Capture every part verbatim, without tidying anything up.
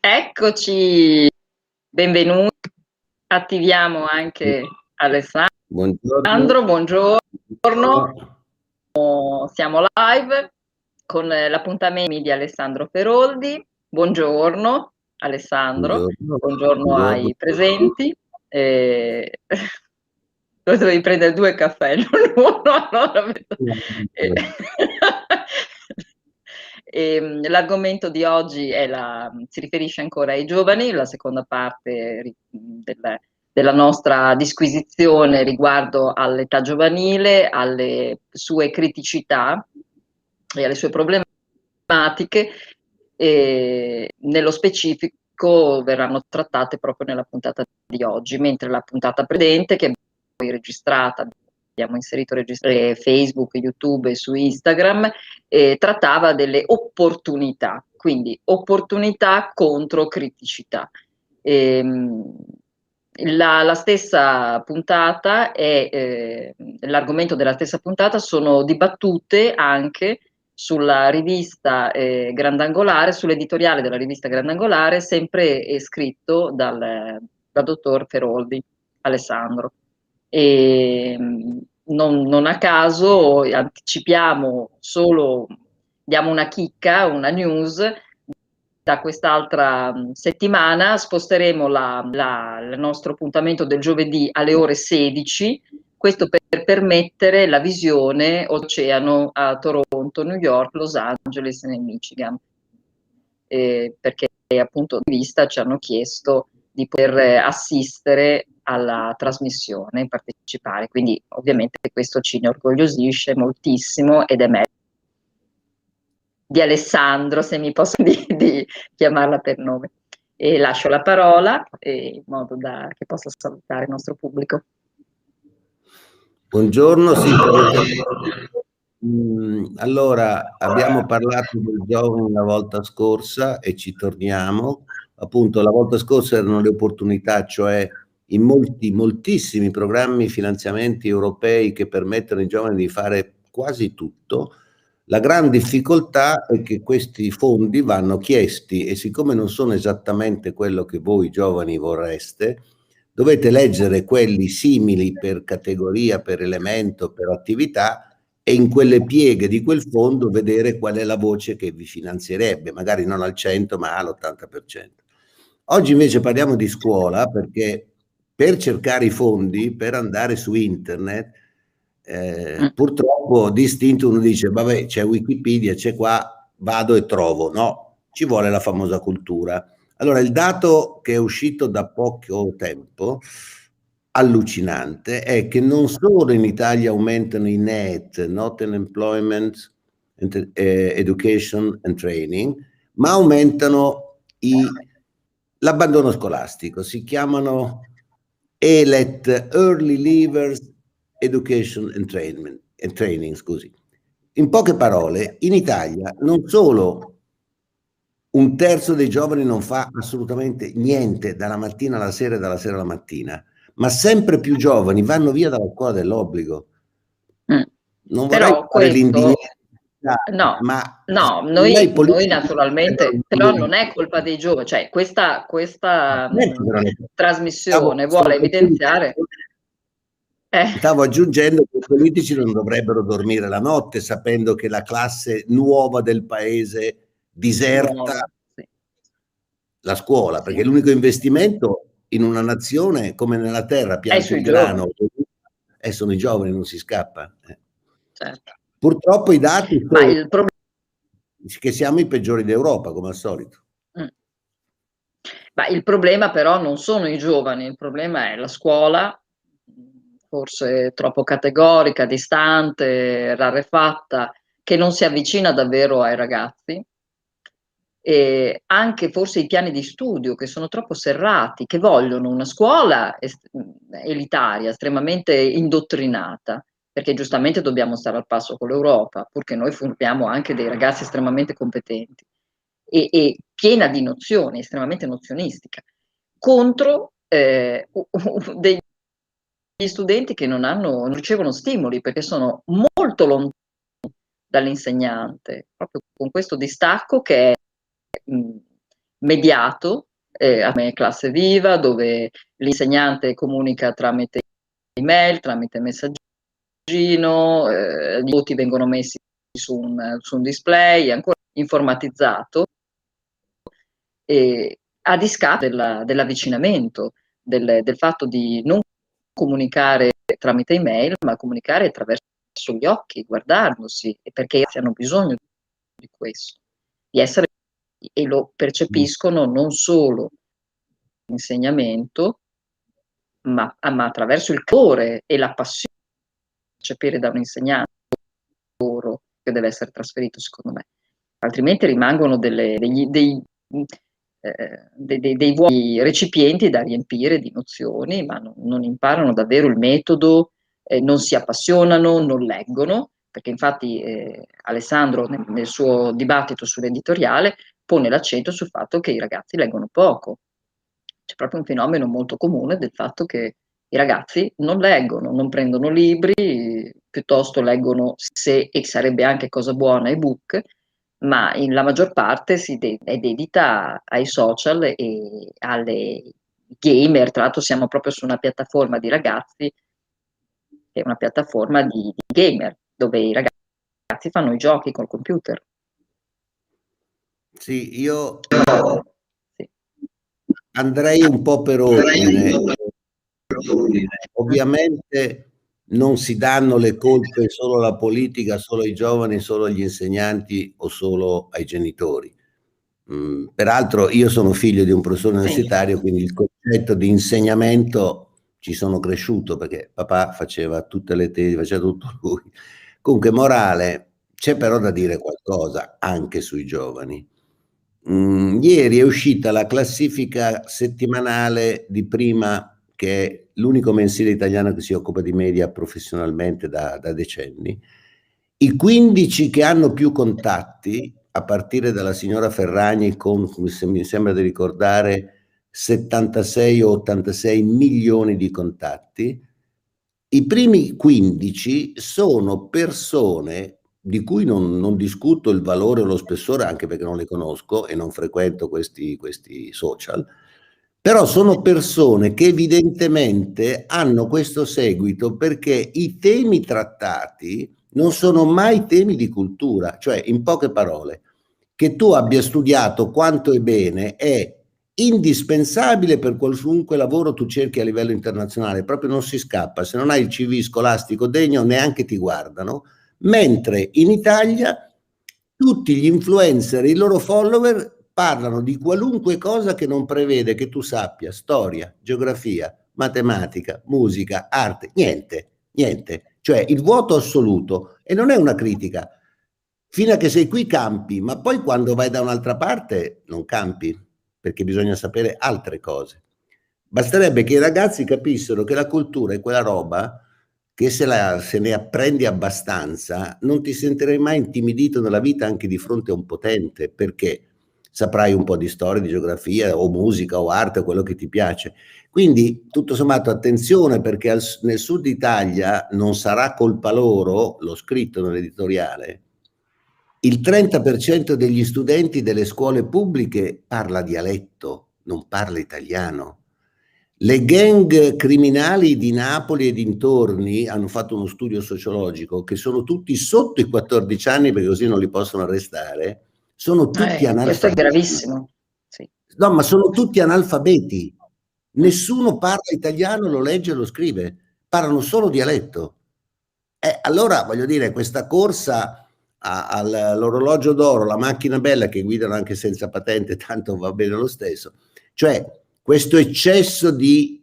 Eccoci, benvenuti. Attiviamo anche Alessandro. Buongiorno. Buongiorno. Buongiorno. Siamo live con l'appuntamento di Alessandro Feroldi. Buongiorno Alessandro, buongiorno, buongiorno, buongiorno. Ai presenti. Eh, dovevi prendere due caffè, non uno, allora metto... eh. L'argomento di oggi è la, si riferisce ancora ai giovani, la seconda parte del, della nostra disquisizione riguardo all'età giovanile, alle sue criticità e alle sue problematiche, e nello specifico verranno trattate proprio nella puntata di oggi, mentre la puntata precedente, che abbiamo registrata, abbiamo inserito registrare Facebook, YouTube e su Instagram, eh, trattava delle opportunità, quindi opportunità contro criticità. E, la, la stessa puntata è, eh, l'argomento della stessa puntata sono dibattute anche sulla rivista eh, Grandangolare, sull'editoriale della rivista Grandangolare, sempre scritto dal, dal dottor Feroldi, Alessandro. E non, non a caso anticipiamo solo, diamo una chicca, una news, da quest'altra settimana sposteremo la, la, il nostro appuntamento del giovedì alle ore sedici, questo per permettere la visione oceano a Toronto, New York, Los Angeles e Michigan, eh, perché appunto di vista ci hanno chiesto di poter assistere alla trasmissione, partecipare, quindi ovviamente questo ci orgogliosisce moltissimo ed è merito di Alessandro, se mi posso di, di chiamarla per nome. E lascio la parola eh, in modo da che possa salutare il nostro pubblico. Buongiorno, sì, allora abbiamo parlato del giovane la volta scorsa e ci torniamo. Appunto, la volta scorsa erano le opportunità, cioè in molti, moltissimi programmi, finanziamenti europei che permettono ai giovani di fare quasi tutto. La gran difficoltà è che questi fondi vanno chiesti e siccome non sono esattamente quello che voi giovani vorreste, dovete leggere quelli simili per categoria, per elemento, per attività, e in quelle pieghe di quel fondo vedere qual è la voce che vi finanzierebbe, magari non al cento ma all'ottanta per cento. Oggi invece parliamo di scuola, perché per cercare i fondi, per andare su internet, eh, purtroppo distinto uno dice, vabbè, c'è Wikipedia, c'è qua, vado e trovo. No, ci vuole la famosa cultura. Allora, il dato che è uscito da poco tempo, allucinante, è che non solo in Italia aumentano i N E T, Not in Employment, ent- eh, Education and Training, ma aumentano i, l'abbandono scolastico, si chiamano E L E T, Early Leavers Education and, Trainment, and Training, scusi. In poche parole, in Italia non solo un terzo dei giovani non fa assolutamente niente dalla mattina alla sera e dalla sera alla mattina, ma sempre più giovani vanno via dalla scuola dell'obbligo. Mm. Non vorrei fare l'indignità, no, ma no, noi, noi naturalmente, però non è colpa dei giovani, cioè questa, questa trasmissione stavo, vuole stavo evidenziare... Eh. Stavo aggiungendo che i politici non dovrebbero dormire la notte sapendo che la classe nuova del paese diserta nuova, sì. la scuola, perché sì. l'unico investimento... in una nazione come nella terra piange il grano e eh, sono i giovani, non si scappa, eh. certo. Purtroppo i dati sono il problem- che siamo i peggiori d'Europa come al solito. mm. Ma il problema però non sono i giovani, il problema è la scuola, forse troppo categorica, distante, rarefatta, che non si avvicina davvero ai ragazzi. E anche forse i piani di studio che sono troppo serrati, che vogliono una scuola est- elitaria, estremamente indottrinata, perché giustamente dobbiamo stare al passo con l'Europa, purché noi formiamo anche dei ragazzi estremamente competenti e, e piena di nozioni, estremamente nozionistica, contro eh, degli studenti che non, hanno, non ricevono stimoli, perché sono molto lontani dall'insegnante, proprio con questo distacco che è mediato eh, a classe viva, dove l'insegnante comunica tramite email, tramite messaggino, eh, gli voti vengono messi su un, su un display ancora informatizzato, eh, a discapito della, dell'avvicinamento, del, del fatto di non comunicare tramite email, ma comunicare attraverso gli occhi, guardandosi, perché hanno bisogno di questo, di essere, e lo percepiscono non solo l'insegnamento, ma, ma attraverso il cuore e la passione che percepire da un insegnante loro, che deve essere trasferito, secondo me. Altrimenti rimangono delle, degli, dei, eh, dei, dei, dei vuoti recipienti da riempire di nozioni, ma non, non imparano davvero il metodo, eh, non si appassionano, non leggono, perché infatti eh, Alessandro nel, nel suo dibattito sull'editoriale pone l'accento sul fatto che i ragazzi leggono poco. C'è proprio un fenomeno molto comune del fatto che i ragazzi non leggono, non prendono libri, piuttosto leggono, se, e sarebbe anche cosa buona, ebook, ma in, la maggior parte si de- è dedita ai social e alle gamer. Tra l'altro siamo proprio su una piattaforma di ragazzi, che è una piattaforma di, di gamer, dove i ragazzi fanno i giochi col computer. Sì, io sì. andrei un po' per ordine. Ovviamente non si danno le colpe solo alla politica, solo ai giovani, solo agli insegnanti o solo ai genitori. Mm, peraltro io sono figlio di un professore universitario, quindi il concetto di insegnamento ci sono cresciuto, perché papà faceva tutte le tesi, faceva tutto lui. Comunque, morale, c'è però da dire qualcosa anche sui giovani. Mm, ieri è uscita la classifica settimanale di Prima, che è l'unico mensile italiano che si occupa di media professionalmente da, da decenni. I quindici che hanno più contatti, a partire dalla signora Ferragni, con, se mi sembra di ricordare, settantasei o ottantasei milioni di contatti, i primi quindici sono persone di cui non, non discuto il valore o lo spessore, anche perché non le conosco e non frequento questi, questi social, però sono persone che evidentemente hanno questo seguito perché i temi trattati non sono mai temi di cultura. Cioè, in poche parole, che tu abbia studiato quanto e bene è indispensabile per qualunque lavoro tu cerchi a livello internazionale, proprio non si scappa, se non hai il C V scolastico degno neanche ti guardano, mentre in Italia tutti gli influencer e i loro follower parlano di qualunque cosa che non prevede che tu sappia storia, geografia, matematica, musica, arte, niente, niente, cioè il vuoto assoluto. E non è una critica, fino a che sei qui campi, ma poi quando vai da un'altra parte non campi, perché bisogna sapere altre cose. Basterebbe che i ragazzi capissero che la cultura è quella roba che se, la, se ne apprendi abbastanza non ti sentirai mai intimidito nella vita, anche di fronte a un potente, perché saprai un po' di storia, di geografia o musica o arte o quello che ti piace. Quindi tutto sommato attenzione, perché al, nel sud Italia non sarà colpa loro, l'ho scritto nell'editoriale, il trenta per cento degli studenti delle scuole pubbliche parla dialetto, non parla italiano. Le gang criminali di Napoli e dintorni hanno fatto uno studio sociologico, che sono tutti sotto i quattordici anni, perché così non li possono arrestare, sono tutti eh, analfabeti. Questo è gravissimo. Sì. No, ma sono tutti analfabeti. Nessuno parla italiano, lo legge e lo scrive. Parlano solo dialetto. Eh, allora, voglio dire, questa corsa all'orologio d'oro, la macchina bella, che guidano anche senza patente, tanto va bene lo stesso, cioè questo eccesso di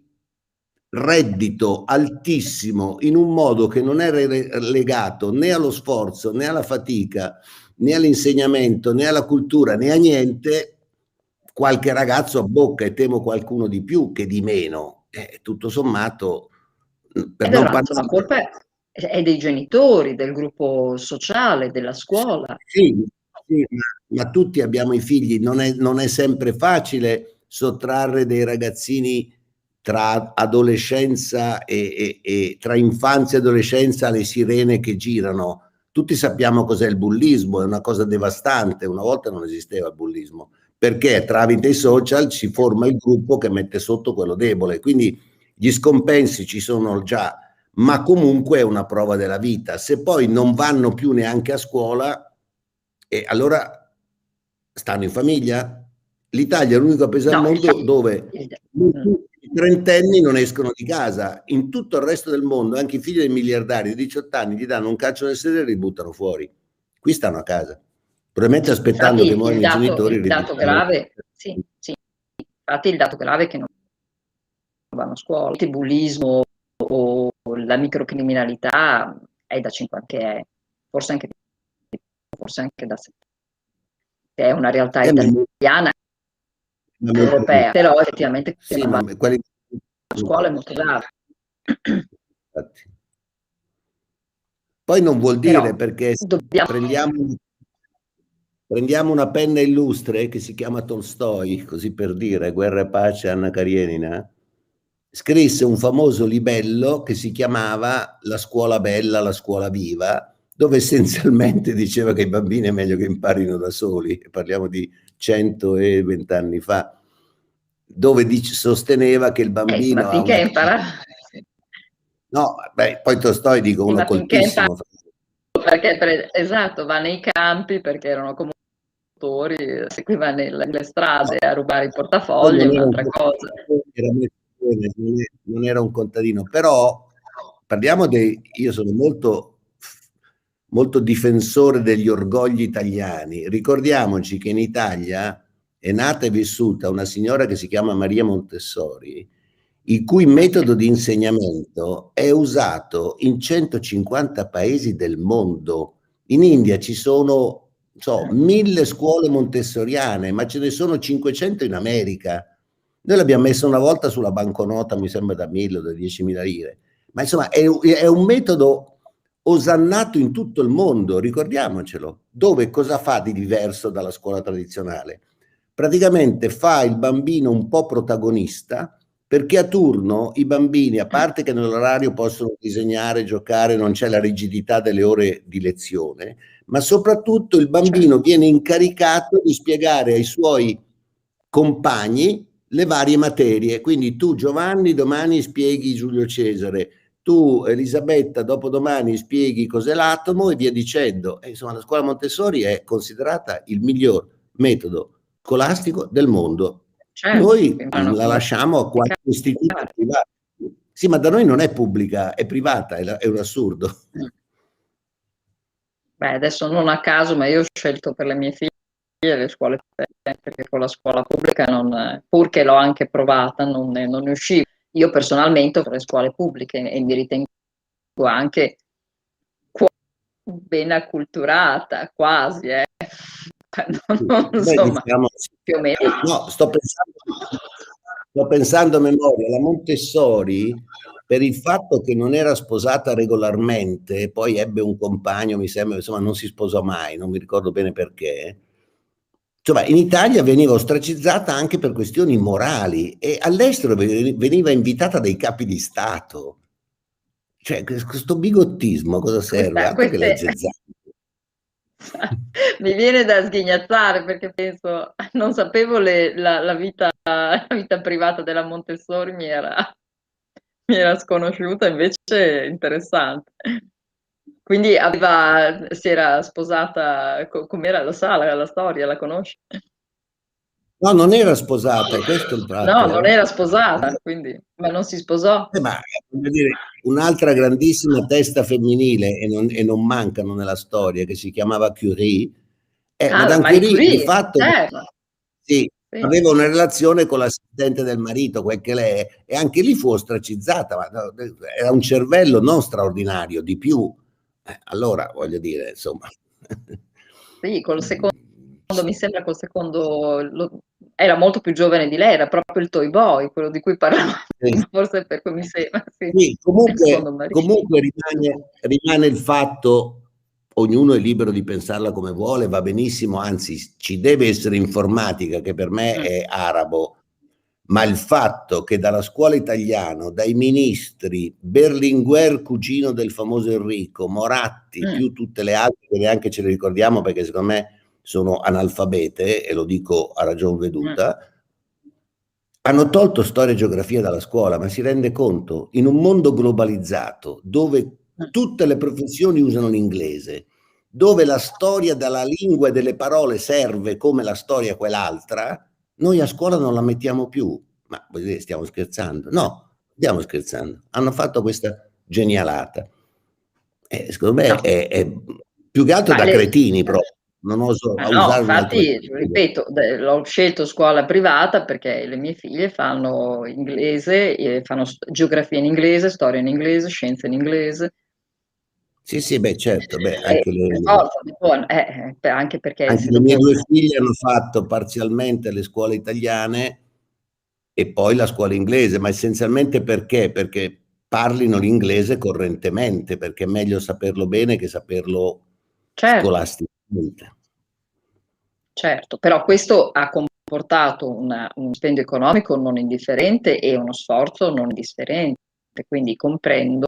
reddito altissimo in un modo che non è legato né allo sforzo, né alla fatica, né all'insegnamento, né alla cultura, né a niente, qualche ragazzo abbocca, e temo qualcuno di più che di meno, eh, tutto sommato, per non parlare è dei genitori, del gruppo sociale, della scuola. Sì, sì, ma, ma tutti abbiamo i figli, non è, non è sempre facile sottrarre dei ragazzini tra adolescenza e, e, e tra infanzia e adolescenza alle sirene che girano. Tutti sappiamo cos'è il bullismo, è una cosa devastante, una volta non esisteva il bullismo, perché tramite i social si forma il gruppo che mette sotto quello debole, quindi gli scompensi ci sono già, ma comunque è una prova della vita. Se poi non vanno più neanche a scuola, e eh, allora stanno in famiglia. L'Italia è l'unico paese no, al mondo no. dove i trentenni non escono di casa. In tutto il resto del mondo, anche i figli dei miliardari di diciotto anni gli danno un calcio nel sedere e li buttano fuori. Qui stanno a casa, probabilmente aspettando infatti, che muoiono i genitori. Il dato grave, sì, sì. Infatti il dato grave è che non vanno a scuola. Il bullismo o la microcriminalità è da cinquanta, che è, forse anche forse anche da settanta. È una realtà eh, italiana, ma... europea, però effettivamente sì, ma... quali... la scuola è molto grave. Poi non vuol dire però, perché dobbiamo... prendiamo, prendiamo una penna illustre che si chiama Tolstoj, così per dire, Guerra e Pace, Anna Karenina, scrisse un famoso libello che si chiamava La scuola bella, la scuola viva, dove essenzialmente diceva che i bambini è meglio che imparino da soli, parliamo di centoventi anni fa, dove dice, sosteneva che il bambino... Eh, ma finché una... impara... No, beh, poi Tolstoj dico uno ma coltissimo. Impara... Perché, esatto, va nei campi, perché erano comunque autori, seguiva nelle, nelle strade a rubare i portafogli, è un'altra cosa. Non era un contadino, però parliamo dei... Io sono molto... molto difensore degli orgogli italiani. Ricordiamoci che in Italia è nata e vissuta una signora che si chiama Maria Montessori, il cui metodo di insegnamento è usato in centocinquanta paesi del mondo. In India ci sono, non so, mille scuole montessoriane, ma ce ne sono cinquecento in America. Noi l'abbiamo messa una volta sulla banconota, mi sembra da mille o da diecimila lire. Ma insomma, è, è un metodo... osannato in tutto il mondo, ricordiamocelo, dove cosa fa di diverso dalla scuola tradizionale? Praticamente fa il bambino un po' protagonista, perché a turno i bambini, a parte che nell'orario possono disegnare, giocare, non c'è la rigidità delle ore di lezione, ma soprattutto il bambino viene incaricato di spiegare ai suoi compagni le varie materie. Quindi tu Giovanni domani spieghi Giulio Cesare, tu Elisabetta dopodomani spieghi cos'è l'atomo e via dicendo. E insomma la scuola Montessori è considerata il miglior metodo scolastico del mondo. Certo, noi la lasciamo a qualche istituto privato. Sì, ma da noi non è pubblica, è privata, è, la, è un assurdo. Beh, adesso non a caso, ma io ho scelto per le mie figlie le scuole private, perché con la scuola pubblica, non, purché l'ho anche provata, non ne, non ne uscivo. Io personalmente ho le scuole pubbliche e mi ritengo anche ben acculturata, quasi, eh. Non, non, Beh, insomma, diciamo, più o meno. No, sto pensando, sto pensando a memoria, la Montessori, per il fatto che non era sposata regolarmente, poi ebbe un compagno, mi sembra, insomma non si sposò mai, non mi ricordo bene perché, insomma, in Italia veniva ostracizzata anche per questioni morali e all'estero veniva invitata dai capi di Stato. Cioè, questo bigottismo cosa serve? Questa, questa... Mi viene da sghignazzare perché penso, non sapevo le, la, la, vita, la vita privata della Montessori, mi era, mi era sconosciuta, invece è interessante. Quindi aveva, si era sposata, com'era, lo sa la, la storia, la conosce? No, non era sposata, questo è il fatto. No, non era sposata, quindi, ma non si sposò. Eh, ma, voglio dire, un'altra grandissima testa femminile, e non, e non mancano nella storia, che si chiamava Curie, eh, ah, Madame Curie, Curie, il fatto eh. che, sì, sì. aveva una relazione con l'assistente del marito, quel che lei è, e anche lì fu ostracizzata, ma era un cervello non straordinario, di più. Eh, allora voglio dire, insomma, sì, col secondo, mi sembra col secondo lo, era molto più giovane di lei, era proprio il Toy Boy, quello di cui parlavamo, sì. forse per come mi sembra. Sì. Sì, comunque comunque rimane, rimane il fatto, ognuno è libero di pensarla come vuole, va benissimo, anzi ci deve essere informatica, che per me mm. è arabo, ma il fatto che dalla scuola italiana, dai ministri, Berlinguer, cugino del famoso Enrico, Moratti, mm. più tutte le altre che neanche ce le ricordiamo perché secondo me sono analfabete, e lo dico a ragion veduta, hanno tolto storia e geografia dalla scuola, ma si rende conto, in un mondo globalizzato, dove tutte le professioni usano l'inglese, dove la storia della lingua e delle parole serve come la storia quell'altra, noi a scuola non la mettiamo più. Ma voglio dire, stiamo scherzando? No, stiamo scherzando. Hanno fatto questa genialata. Eh, secondo me no. è, è più che altro ma da le... cretini proprio. Non oso ma no, usare infatti, ripeto, l'ho scelto scuola privata perché le mie figlie fanno inglese, fanno geografia in inglese, storia in inglese, scienze in inglese. Sì, sì, beh, certo. Beh, anche, eh, le, no, eh, anche perché anche le mie due figlie hanno fatto parzialmente le scuole italiane e poi la scuola inglese, ma essenzialmente perché? Perché parlino l'inglese correntemente, perché è meglio saperlo bene che saperlo certo. scolasticamente. Certo, però questo ha comportato una, un stipendio economico non indifferente e uno sforzo non indifferente, quindi comprendo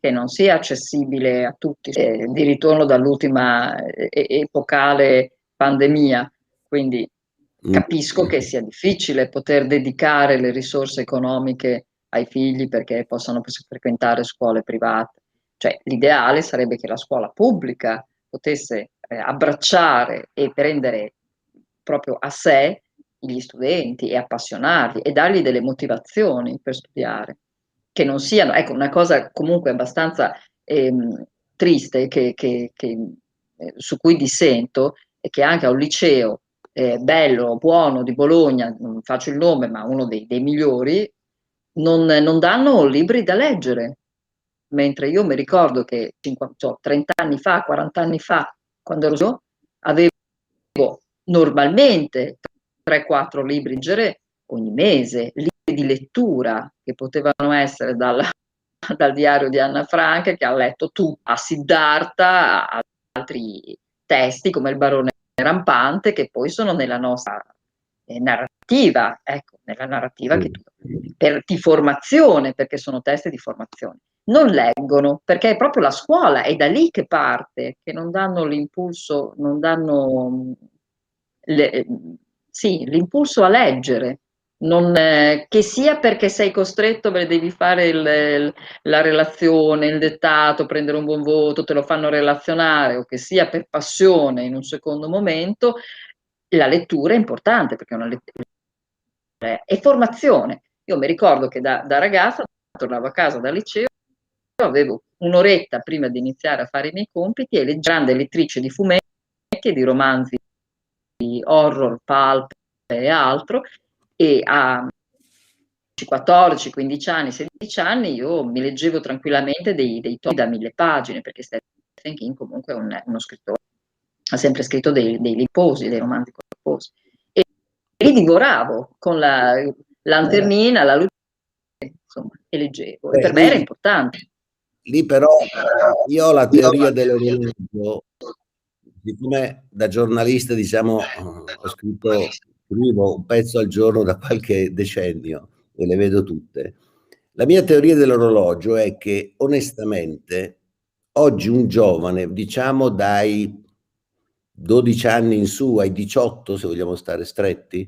che non sia accessibile a tutti, eh, di ritorno dall'ultima epocale pandemia, quindi capisco che sia difficile poter dedicare le risorse economiche ai figli perché possano frequentare scuole private, cioè l'ideale sarebbe che la scuola pubblica potesse eh, abbracciare e prendere proprio a sé gli studenti e appassionarli e dargli delle motivazioni per studiare. Che non siano, ecco, una cosa comunque abbastanza ehm, triste che, che, che, eh, su cui dissento è che anche a un liceo eh, bello, buono di Bologna, non faccio il nome, ma uno dei, dei migliori, non, non danno libri da leggere. Mentre io mi ricordo che cinquanta, cioè, trenta anni fa, quaranta anni fa, quando ero io, avevo normalmente tre quattro libri da leggere ogni mese, di lettura che potevano essere dalla, dal diario di Anna Frank, che ha letto tu a Siddhartha, a altri testi come il Barone Rampante, che poi sono nella nostra eh, narrativa, ecco, nella narrativa che tu, per, di formazione, perché sono testi di formazione. Non leggono, perché è proprio la scuola, è da lì che parte, che non danno l'impulso, non danno le, sì, l'impulso a leggere. Non, eh, che sia perché sei costretto, beh, devi fare il, la relazione, il dettato, prendere un buon voto, te lo fanno relazionare, o che sia per passione in un secondo momento, la lettura è importante perché una lettura è, è formazione. Io mi ricordo che da, da ragazza tornavo a casa dal liceo, avevo un'oretta prima di iniziare a fare i miei compiti e grande lettrice di fumetti e di romanzi di horror, pulp e altro. E a quattordici, quindici anni, sedici anni io mi leggevo tranquillamente dei, dei Toy da mille pagine, perché Stephen King comunque è un, uno scrittore, ha sempre scritto dei, dei riposi, dei romanzi corposi, e li divoravo con la lanternina, la luce, insomma, e leggevo. Beh, e per lì, me era importante. Lì però io ho la teoria dell'orientamento, siccome da giornalista, diciamo, ho scritto... scrivo un pezzo al giorno da qualche decennio e le vedo tutte. La mia teoria dell'orologio è che onestamente oggi un giovane, diciamo dai dodici anni in su ai diciotto, se vogliamo stare stretti,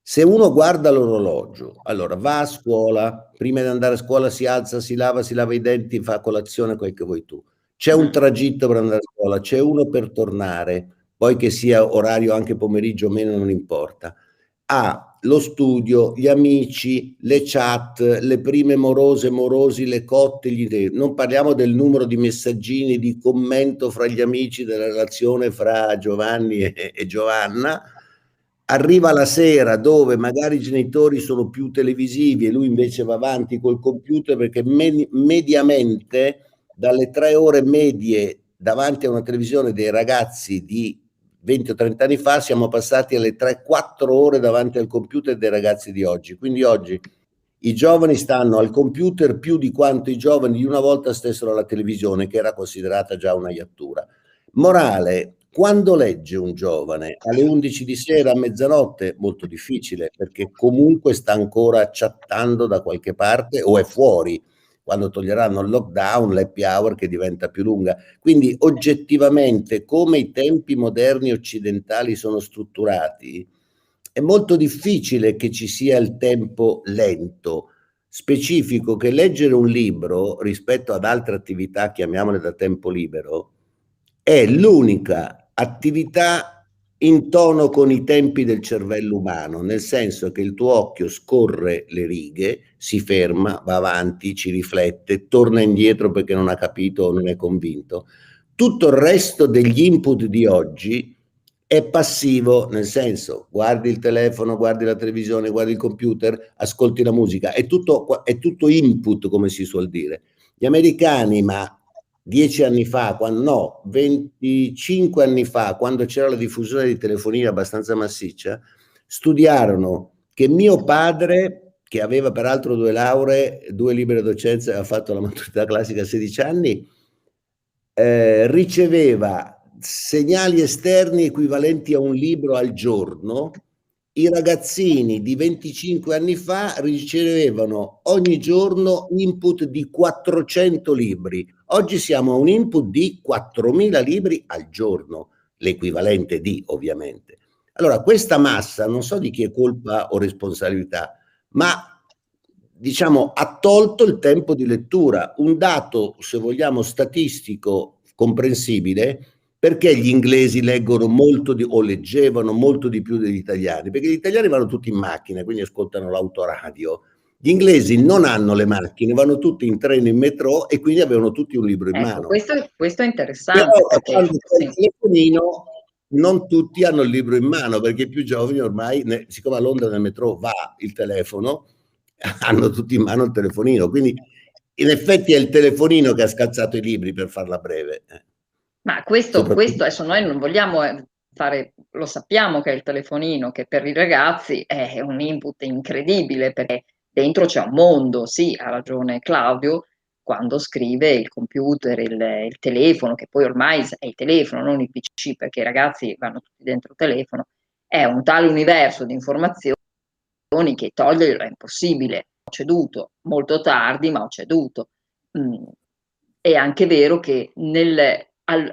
se uno guarda l'orologio, allora va a scuola, prima di andare a scuola si alza, si lava, si lava i denti, fa colazione, quel che vuoi tu, c'è un tragitto per andare a scuola, c'è uno per tornare, poi che sia orario anche pomeriggio o meno non importa, ha ah, lo studio, gli amici, le chat, le prime morose, morosi, le cotte, gli... non parliamo del numero di messaggini, di commento fra gli amici, della relazione fra Giovanni e, e Giovanna, arriva la sera dove magari i genitori sono più televisivi e lui invece va avanti col computer, perché med- mediamente dalle tre ore medie davanti a una televisione dei ragazzi di venti o trenta anni fa siamo passati alle tre quattro ore davanti al computer dei ragazzi di oggi. Quindi oggi i giovani stanno al computer più di quanto i giovani di una volta stessero alla televisione, che era considerata già una iattura. Morale, quando legge un giovane alle undici di sera, a mezzanotte, molto difficile, perché comunque sta ancora chattando da qualche parte o è fuori. quando toglieranno il lockdown, l'happy hour che diventa più lunga. Quindi oggettivamente come i tempi moderni occidentali sono strutturati, è molto difficile che ci sia il tempo lento. Specifico che leggere un libro rispetto ad altre attività, chiamiamole da tempo libero, è l'unica attività in tono con i tempi del cervello umano, nel senso che il tuo occhio scorre le righe, si ferma, va avanti, ci riflette, torna indietro perché non ha capito o non è convinto. Tutto il resto degli input di oggi è passivo, nel senso guardi il telefono, guardi la televisione, guardi il computer, ascolti la musica, è tutto, è tutto input, come si suol dire. Gli americani, ma dieci anni fa, quando, no, venticinque anni fa, quando c'era la diffusione di telefonia abbastanza massiccia, studiarono che mio padre, che aveva peraltro due lauree, due libere docenze, aveva fatto la maturità classica a sedici anni, eh, riceveva segnali esterni equivalenti a un libro al giorno. I ragazzini di venticinque anni fa ricevevano ogni giorno input di quattrocento libri. Oggi siamo a un input di quattromila libri al giorno, l'equivalente di, ovviamente. Allora, questa massa, non so di chi è colpa o responsabilità, ma diciamo ha tolto il tempo di lettura, un dato, se vogliamo, statistico comprensibile. Perché gli inglesi leggono molto di, o leggevano molto di più degli italiani? Perché gli italiani vanno tutti in macchina, quindi ascoltano l'autoradio. Gli inglesi non hanno le macchine, vanno tutti in treno, in metro, e quindi avevano tutti un libro in ecco, mano. Questo, questo è interessante. Però perché, quando sì. il telefonino non tutti hanno il libro in mano, perché i più giovani ormai, ne, siccome a Londra nel metro va il telefono, hanno tutti in mano il telefonino. Quindi in effetti è il telefonino che ha scalzato i libri, per farla breve. Ma questo, questo adesso noi non vogliamo fare, lo sappiamo che è il telefonino, che per i ragazzi è un input incredibile, perché dentro c'è un mondo. Sì, ha ragione Claudio quando scrive il computer, il, il telefono, che poi ormai è il telefono, non il P C, perché i ragazzi vanno tutti dentro il telefono. È un tale universo di informazioni che toglierlo è impossibile. Ho ceduto, molto tardi, ma ho ceduto. Mm. È anche vero che nel...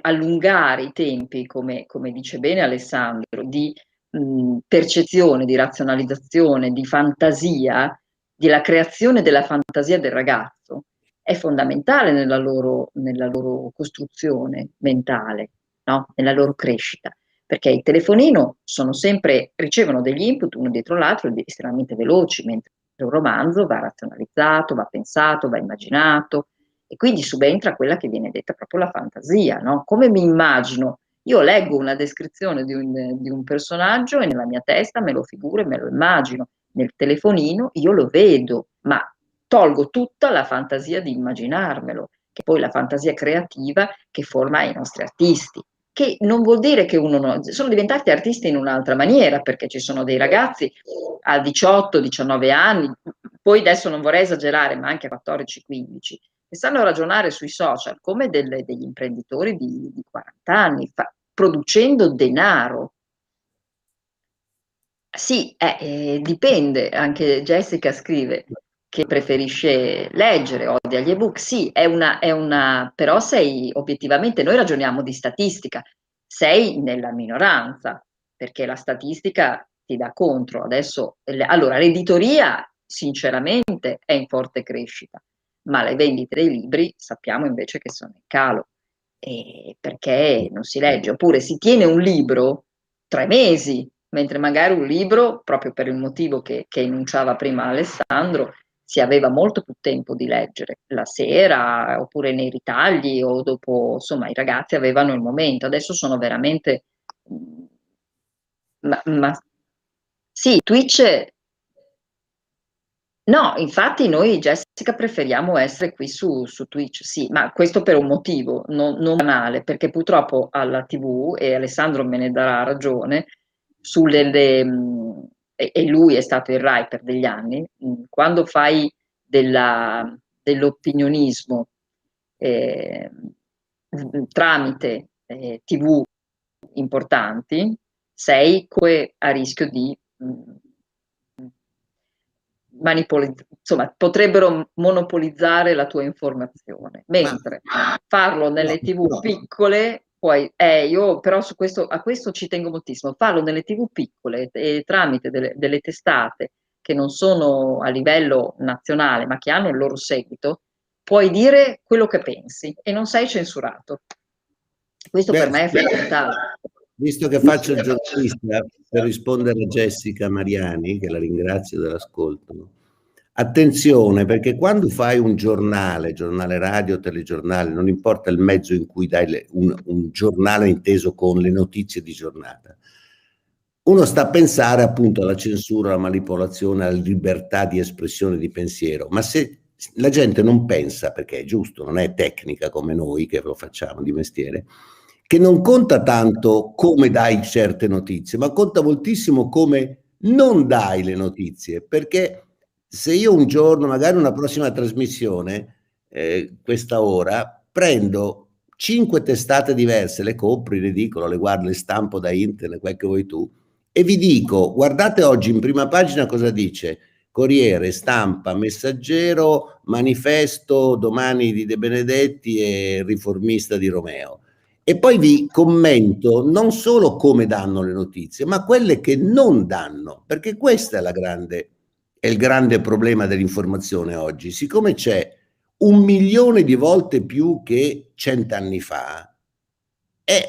allungare i tempi, come, come dice bene Alessandro, di mh, percezione, di razionalizzazione, di fantasia, della creazione della fantasia del ragazzo, è fondamentale nella loro, nella loro costruzione mentale, no? Nella loro crescita, perché il telefonino sono sempre, ricevono degli input uno dietro l'altro estremamente veloci, mentre un romanzo va razionalizzato, va pensato, va immaginato. E quindi subentra quella che viene detta proprio la fantasia, no? Come mi immagino? Io leggo una descrizione di un, di un personaggio e nella mia testa me lo figuro e me lo immagino. Nel telefonino io lo vedo, ma tolgo tutta la fantasia di immaginarmelo, che poi la fantasia creativa che forma i nostri artisti, che non vuol dire che uno non... sono diventati artisti in un'altra maniera, perché ci sono dei ragazzi a diciotto diciannove anni, poi adesso non vorrei esagerare, ma anche a quattordici quindici, che stanno a ragionare sui social come delle, degli imprenditori di, di quaranta anni, fa, producendo denaro. Sì, eh, eh, dipende, anche Jessica scrive che preferisce leggere, odia gli ebook, sì, è una, è una, però sei obiettivamente, noi ragioniamo di statistica, sei nella minoranza, perché la statistica ti dà contro. Adesso, allora, l'editoria sinceramente è in forte crescita, ma le vendite dei libri sappiamo invece che sono in calo, eh, perché non si legge, oppure si tiene un libro tre mesi, mentre magari un libro, proprio per il motivo che, che enunciava prima Alessandro, si aveva molto più tempo di leggere, la sera, oppure nei ritagli, o dopo, insomma, i ragazzi avevano il momento. Adesso sono veramente... Ma, ma... Sì, Twitch... No, infatti noi, Jessica, preferiamo essere qui su, su Twitch, sì, ma questo per un motivo, non, non banale, perché purtroppo alla tivù, e Alessandro me ne darà ragione, sulle, le, e, e lui è stato in Rai per degli anni, quando fai della, dell'opinionismo eh, tramite eh, tivù importanti, sei a rischio di... Mh, manipolizzare, insomma, potrebbero monopolizzare la tua informazione, mentre farlo nelle tv piccole, poi eh, io però su questo, a questo ci tengo moltissimo, farlo nelle tv piccole e tramite delle, delle testate che non sono a livello nazionale ma che hanno il loro seguito, puoi dire quello che pensi e non sei censurato. Questo beh, per me è fondamentale. Visto che faccio il giornalista, per rispondere a Jessica Mariani, che la ringrazio dell'ascolto, attenzione, perché quando fai un giornale, giornale radio, telegiornale, non importa il mezzo in cui dai le, un, un giornale inteso con le notizie di giornata, uno sta a pensare appunto alla censura, alla manipolazione, alla libertà di espressione di pensiero, ma se la gente non pensa, perché è giusto, non è tecnica come noi che lo facciamo di mestiere, che non conta tanto come dai certe notizie, ma conta moltissimo come non dai le notizie, perché se io un giorno, magari una prossima trasmissione, eh, questa ora, prendo cinque testate diverse, le compro in ridicolo, le guardo, le stampo da internet, quel che vuoi tu, e vi dico, guardate oggi in prima pagina cosa dice Corriere, Stampa, Messaggero, Manifesto, Domani di De Benedetti e Riformista di Romeo. E poi vi commento non solo come danno le notizie, ma quelle che non danno, perché questo è, la grande, è il grande problema dell'informazione oggi. Siccome c'è un milione di volte più che cent'anni fa, è,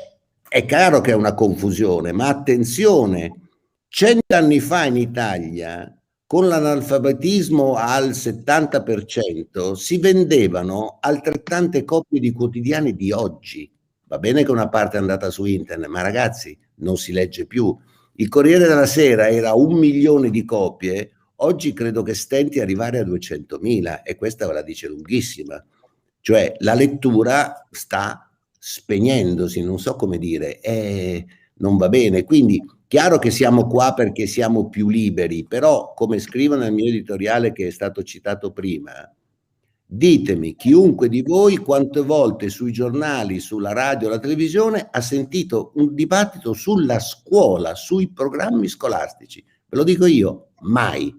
è chiaro che è una confusione, ma attenzione, cent'anni fa in Italia, con l'analfabetismo al settanta per cento, si vendevano altrettante copie di quotidiani di oggi. Va bene che una parte è andata su internet, ma ragazzi, non si legge più. Il Corriere della Sera era un milione di copie, oggi credo che stenti arrivare a duecentomila, e questa ve la dice lunghissima. Cioè, la lettura sta spegnendosi, non so come dire, eh, non va bene. Quindi, chiaro che siamo qua perché siamo più liberi, però, come scrivo nel mio editoriale che è stato citato prima, ditemi, chiunque di voi, quante volte sui giornali, sulla radio, la televisione ha sentito un dibattito sulla scuola, sui programmi scolastici. Ve lo dico io, mai,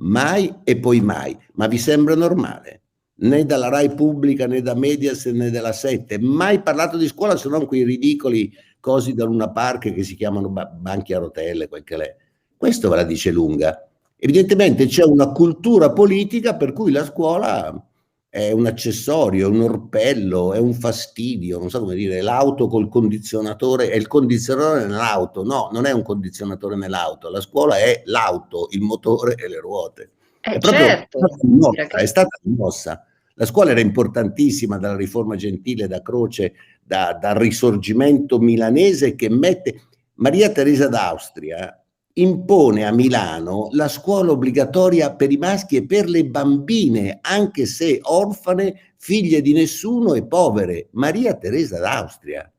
mai e poi mai. Ma vi sembra normale? Né dalla Rai pubblica, né da Mediaset, né dalla Sette. Mai parlato di scuola, se non quei ridicoli cosi da Luna Park che si chiamano banchi a rotelle, quel che l'è. Questo ve la dice lunga. Evidentemente c'è una cultura politica per cui la scuola è un accessorio, è un orpello, è un fastidio, non so come dire, l'auto col condizionatore, è il condizionatore nell'auto, no, non è un condizionatore nell'auto, la scuola è l'auto, il motore e le ruote. Eh, è proprio certo. Mossa, è stata rimossa. La scuola era importantissima dalla riforma Gentile, da Croce, da, dal risorgimento milanese che mette... Maria Teresa d'Austria impone a Milano la scuola obbligatoria per i maschi e per le bambine, anche se orfane, figlie di nessuno e povere. Maria Teresa d'Austria.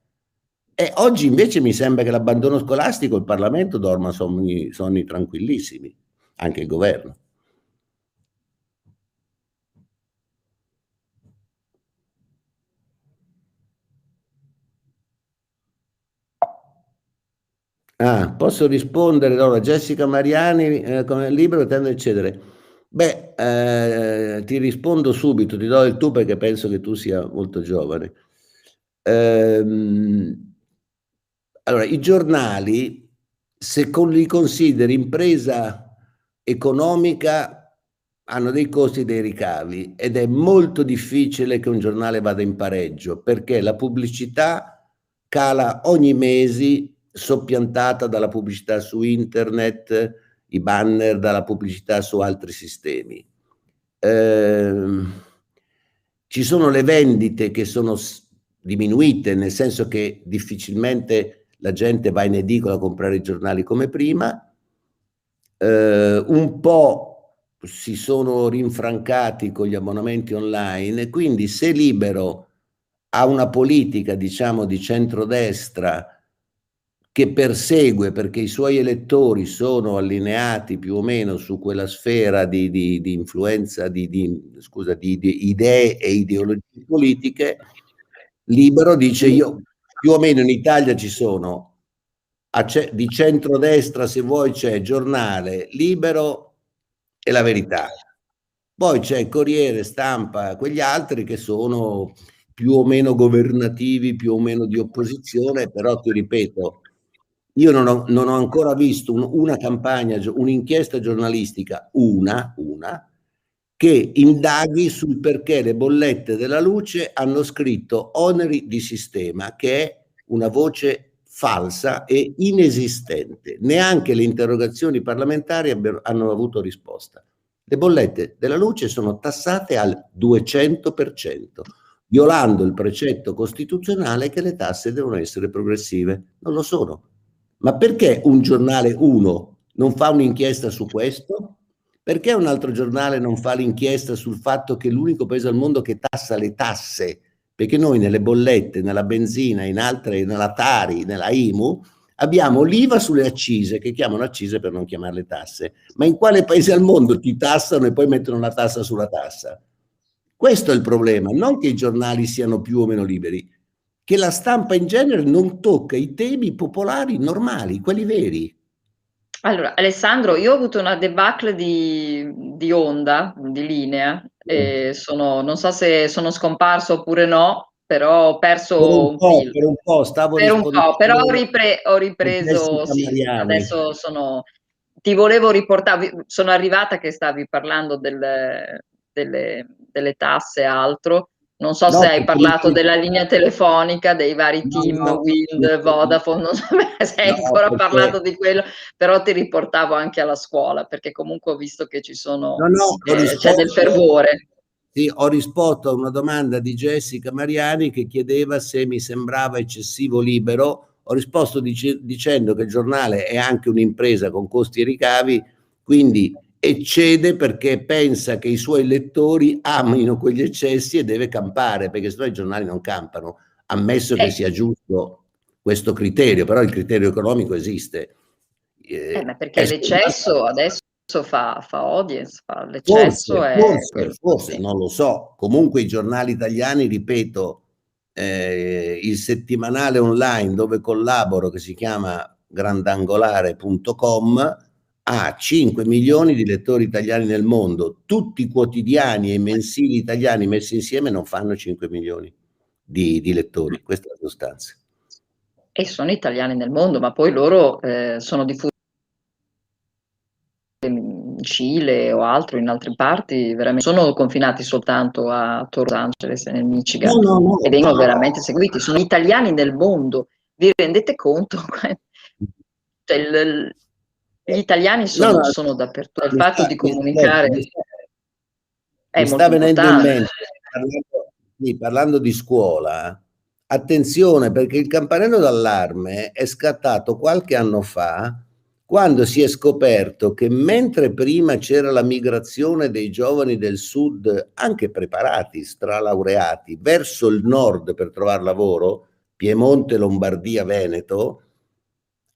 E oggi invece mi sembra che l'abbandono scolastico, il Parlamento dorma sonni, sonni tranquillissimi, anche il governo. Ah, posso rispondere allora Jessica Mariani eh, come libero tendo a cedere. Beh, eh, ti rispondo subito, ti do il tu perché penso che tu sia molto giovane. Ehm, allora, i giornali, se con, li consideri impresa economica, hanno dei costi e dei ricavi ed è molto difficile che un giornale vada in pareggio perché la pubblicità cala ogni mese, soppiantata dalla pubblicità su internet, i banner dalla pubblicità su altri sistemi. Eh, ci sono le vendite che sono diminuite, nel senso che difficilmente la gente va in edicola a comprare i giornali come prima. Eh, un po' si sono rinfrancati con gli abbonamenti online, quindi se Libero ha una politica, diciamo, di centrodestra che persegue, perché i suoi elettori sono allineati più o meno su quella sfera di, di, di influenza, di, di, scusa, di, di idee e ideologie politiche, Libero dice io, più o meno in Italia ci sono, di centrodestra se vuoi c'è Giornale, Libero, e La Verità. Poi c'è Corriere, Stampa, quegli altri che sono più o meno governativi, più o meno di opposizione, però ti ripeto, io non ho, non ho ancora visto un, una campagna, un'inchiesta giornalistica, una, una, che indaghi sul perché le bollette della luce hanno scritto oneri di sistema, che è una voce falsa e inesistente. Neanche le interrogazioni parlamentari hanno avuto risposta. Le bollette della luce sono tassate al duecento per cento, violando il precetto costituzionale che le tasse devono essere progressive. Non lo sono. Ma perché un giornale uno non fa un'inchiesta su questo? Perché un altro giornale non fa l'inchiesta sul fatto che è l'unico paese al mondo che tassa le tasse? Perché noi nelle bollette, nella benzina, in altre, nella Tari, nella I M U, abbiamo l'I V A sulle accise, che chiamano accise per non chiamarle tasse. Ma in quale paese al mondo ti tassano e poi mettono una tassa sulla tassa? Questo è il problema, non che i giornali siano più o meno liberi, che la stampa in genere non tocca i temi popolari normali, quelli veri. Allora, Alessandro, io ho avuto una debacle di, di onda, di linea, e sono, non so se sono scomparso oppure no, però ho perso per un, un po', filo. Per un po', stavo per un po', però ho, ripre, ho ripreso, sì, adesso sono, ti volevo riportare, sono arrivata che stavi parlando del, delle, delle tasse e altro, non so no, se hai parlato ti... della linea telefonica, dei vari no, team, no, Wind, no, Vodafone, non so se hai no, ancora perché... parlato di quello, però ti riportavo anche alla scuola, perché comunque ho visto che ci sono, no, no, eh, risposto, c'è del fervore. Sì, ho risposto a una domanda di Jessica Mariani che chiedeva se mi sembrava eccessivo libero, ho risposto dic- dicendo che il giornale è anche un'impresa con costi e ricavi, quindi eccede perché pensa che i suoi lettori amino quegli eccessi e deve campare, perché sennò i giornali non campano, ammesso che eh. sia giusto questo criterio, però il criterio economico esiste. Eh, eh, ma perché l'eccesso adesso fa, fa audience, fa l'eccesso forse, è... forse, forse, non lo so. Comunque i giornali italiani, ripeto, eh, il settimanale online dove collaboro, che si chiama grandangolare punto com, ha cinque milioni di lettori italiani nel mondo. Tutti i quotidiani e i mensili italiani messi insieme non fanno cinque milioni di, di lettori, questa è la sostanza. E sono italiani nel mondo, ma poi loro eh, sono diffusi in Cile o altro, in altre parti, veramente sono confinati soltanto a Los Angeles e nel Michigan, no, no, no, e vengono no, veramente seguiti, sono italiani nel mondo, vi rendete conto? Cioè, il, gli italiani sono, no, no, sono dappertutto, il fatto sta, di comunicare mi sta, è mi molto sta venendo importante. In mente, parlando, sì, parlando di scuola, attenzione, perché il campanello d'allarme è scattato qualche anno fa, quando si è scoperto che mentre prima c'era la migrazione dei giovani del sud, anche preparati, stralaureati, verso il nord per trovare lavoro, Piemonte, Lombardia, Veneto,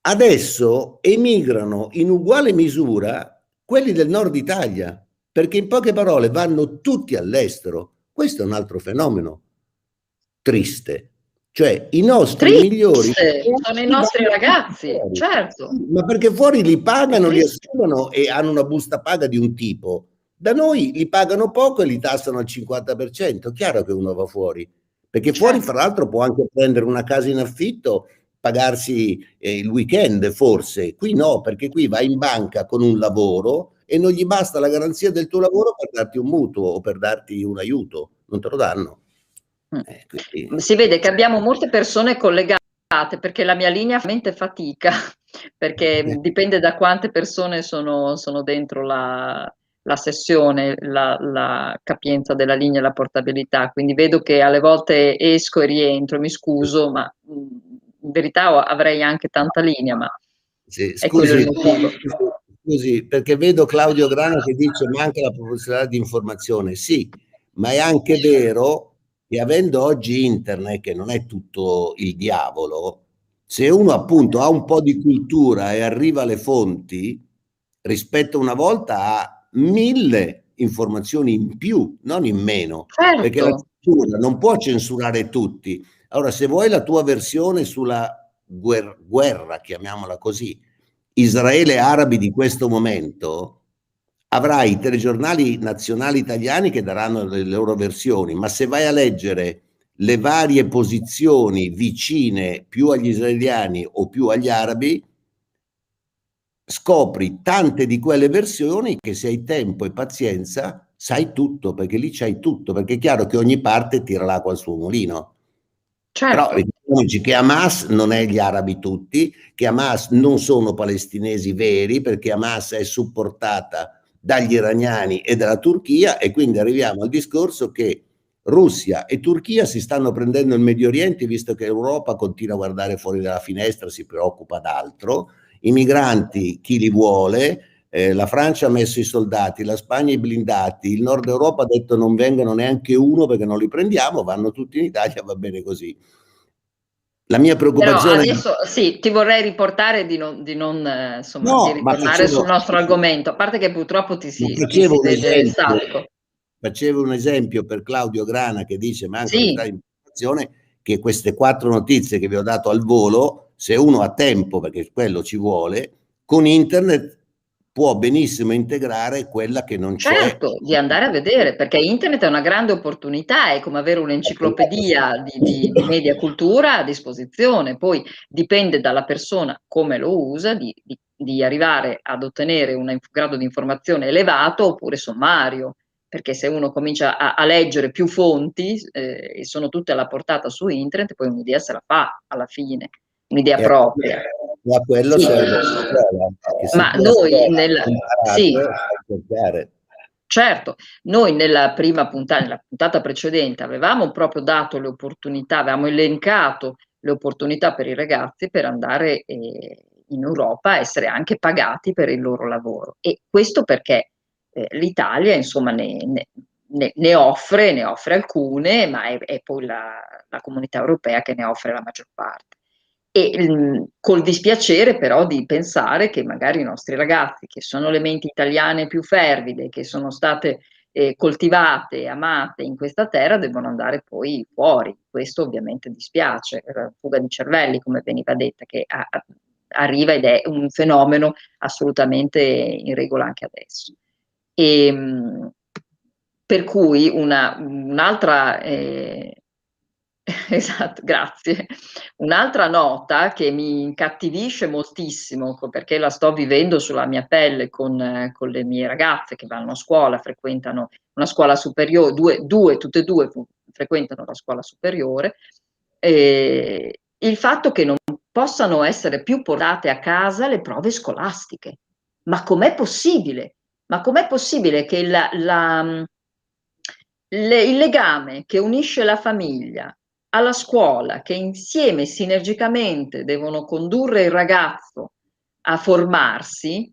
adesso emigrano in uguale misura quelli del nord Italia, perché in poche parole vanno tutti all'estero. Questo è un altro fenomeno triste. Cioè i nostri triste. migliori... Sono i nostri ragazzi, fuori. certo. Ma perché fuori li pagano, li assumono e hanno una busta paga di un tipo. Da noi li pagano poco e li tassano al cinquanta per cento. Chiaro che uno va fuori. Perché certo. fuori, fra l'altro, può anche prendere una casa in affitto, pagarsi eh, il weekend forse, qui no, perché qui vai in banca con un lavoro e non gli basta la garanzia del tuo lavoro per darti un mutuo o per darti un aiuto, non te lo danno. Eh, quindi... Si vede che abbiamo molte persone collegate, perché la mia linea veramente fatica, perché eh. dipende da quante persone sono, sono dentro la, la sessione, la, la capienza della linea e la portabilità, quindi vedo che alle volte esco e rientro, mi scuso, ma... in verità avrei anche tanta linea, ma sì, scusi, scusi, perché vedo Claudio Grano che dice manca la professionalità di informazione. Sì, ma è anche vero che avendo oggi internet, che non è tutto il diavolo, se uno appunto ha un po' di cultura e arriva alle fonti, rispetto a una volta ha mille informazioni in più, non in meno, certo. perché la cultura non può censurare tutti. Allora, se vuoi la tua versione sulla guerra, guerra, chiamiamola così, Israele-arabi di questo momento, avrai i telegiornali nazionali italiani che daranno le loro versioni, ma se vai a leggere le varie posizioni vicine più agli israeliani o più agli arabi, scopri tante di quelle versioni che, se hai tempo e pazienza, sai tutto, perché lì c'hai tutto, perché è chiaro che ogni parte tira l'acqua al suo mulino. Certo. Però ricordiamoci che Hamas non è gli arabi tutti, che Hamas non sono palestinesi veri, perché Hamas è supportata dagli iraniani e dalla Turchia, e quindi arriviamo al discorso che Russia e Turchia si stanno prendendo il Medio Oriente, visto che l'Europa continua a guardare fuori dalla finestra, si preoccupa d'altro. I migranti, chi li vuole, eh, la Francia ha messo i soldati, la Spagna i blindati, il Nord Europa ha detto non vengono neanche uno perché non li prendiamo, vanno tutti in Italia, va bene così. La mia preoccupazione... Però adesso sì, ti vorrei riportare di non, di non eh, insomma, no, di ritornare sul nostro argomento, a parte che purtroppo ti si vede il sacco. Facevo un esempio per Claudio Grana che dice, ma anche sì, l'informazione, che queste quattro notizie che vi ho dato al volo, se uno ha tempo, perché quello ci vuole, con internet può benissimo integrare quella che non c'è. Certo, di andare a vedere, perché internet è una grande opportunità, è come avere un'enciclopedia di, di, di media cultura a disposizione, poi dipende dalla persona come lo usa, di, di, di arrivare ad ottenere un grado di informazione elevato oppure sommario. Perché se uno comincia a, a leggere più fonti, eh, e sono tutte alla portata su internet, poi un'idea se la fa alla fine, un'idea e propria. Ma quello sì. serve Ma noi nella sì. Certo, noi nella prima puntata, nella puntata precedente, avevamo proprio dato le opportunità, avevamo elencato le opportunità per i ragazzi per andare eh, in Europa, essere anche pagati per il loro lavoro. E questo perché l'Italia, insomma, ne, ne, ne offre, ne offre alcune, ma è, è poi la, la comunità europea che ne offre la maggior parte. E mh, col dispiacere però di pensare che magari i nostri ragazzi, che sono le menti italiane più fervide, che sono state eh, coltivate, amate in questa terra, devono andare poi fuori. Questo ovviamente dispiace, la fuga di cervelli, come veniva detta, che a, a, arriva ed è un fenomeno assolutamente in regola anche adesso. E, per cui una, un'altra eh, esatto, grazie, un'altra nota che mi incattivisce moltissimo, perché la sto vivendo sulla mia pelle con, con le mie ragazze che vanno a scuola, frequentano una scuola superiore, due, due tutte e due frequentano la scuola superiore, eh, il fatto che non possano essere più portate a casa le prove scolastiche. Ma com'è possibile? Ma com'è possibile che la, la, le, il legame che unisce la famiglia alla scuola, che insieme sinergicamente devono condurre il ragazzo a formarsi,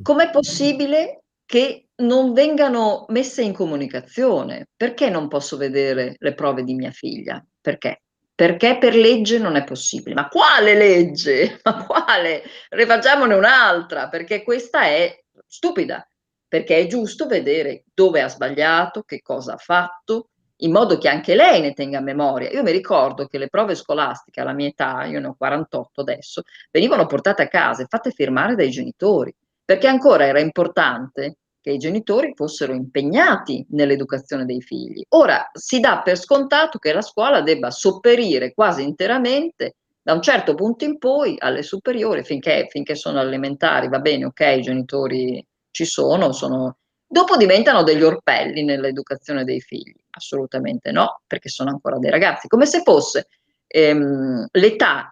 com'è possibile che non vengano messe in comunicazione? Perché non posso vedere le prove di mia figlia? Perché? Perché per legge non è possibile. Ma quale legge? Ma quale? Rifacciamone un'altra, perché questa è stupida, perché è giusto vedere dove ha sbagliato, che cosa ha fatto, in modo che anche lei ne tenga a memoria. Io mi ricordo che le prove scolastiche alla mia età, io ne ho quarantotto adesso, venivano portate a casa e fatte firmare dai genitori, perché ancora era importante che i genitori fossero impegnati nell'educazione dei figli. Ora si dà per scontato che la scuola debba sopperire quasi interamente da un certo punto in poi alle superiori, finché, finché sono elementari, va bene, ok, i genitori ci sono, sono, dopo diventano degli orpelli nell'educazione dei figli. Assolutamente no, perché sono ancora dei ragazzi, come se fosse ehm, l'età.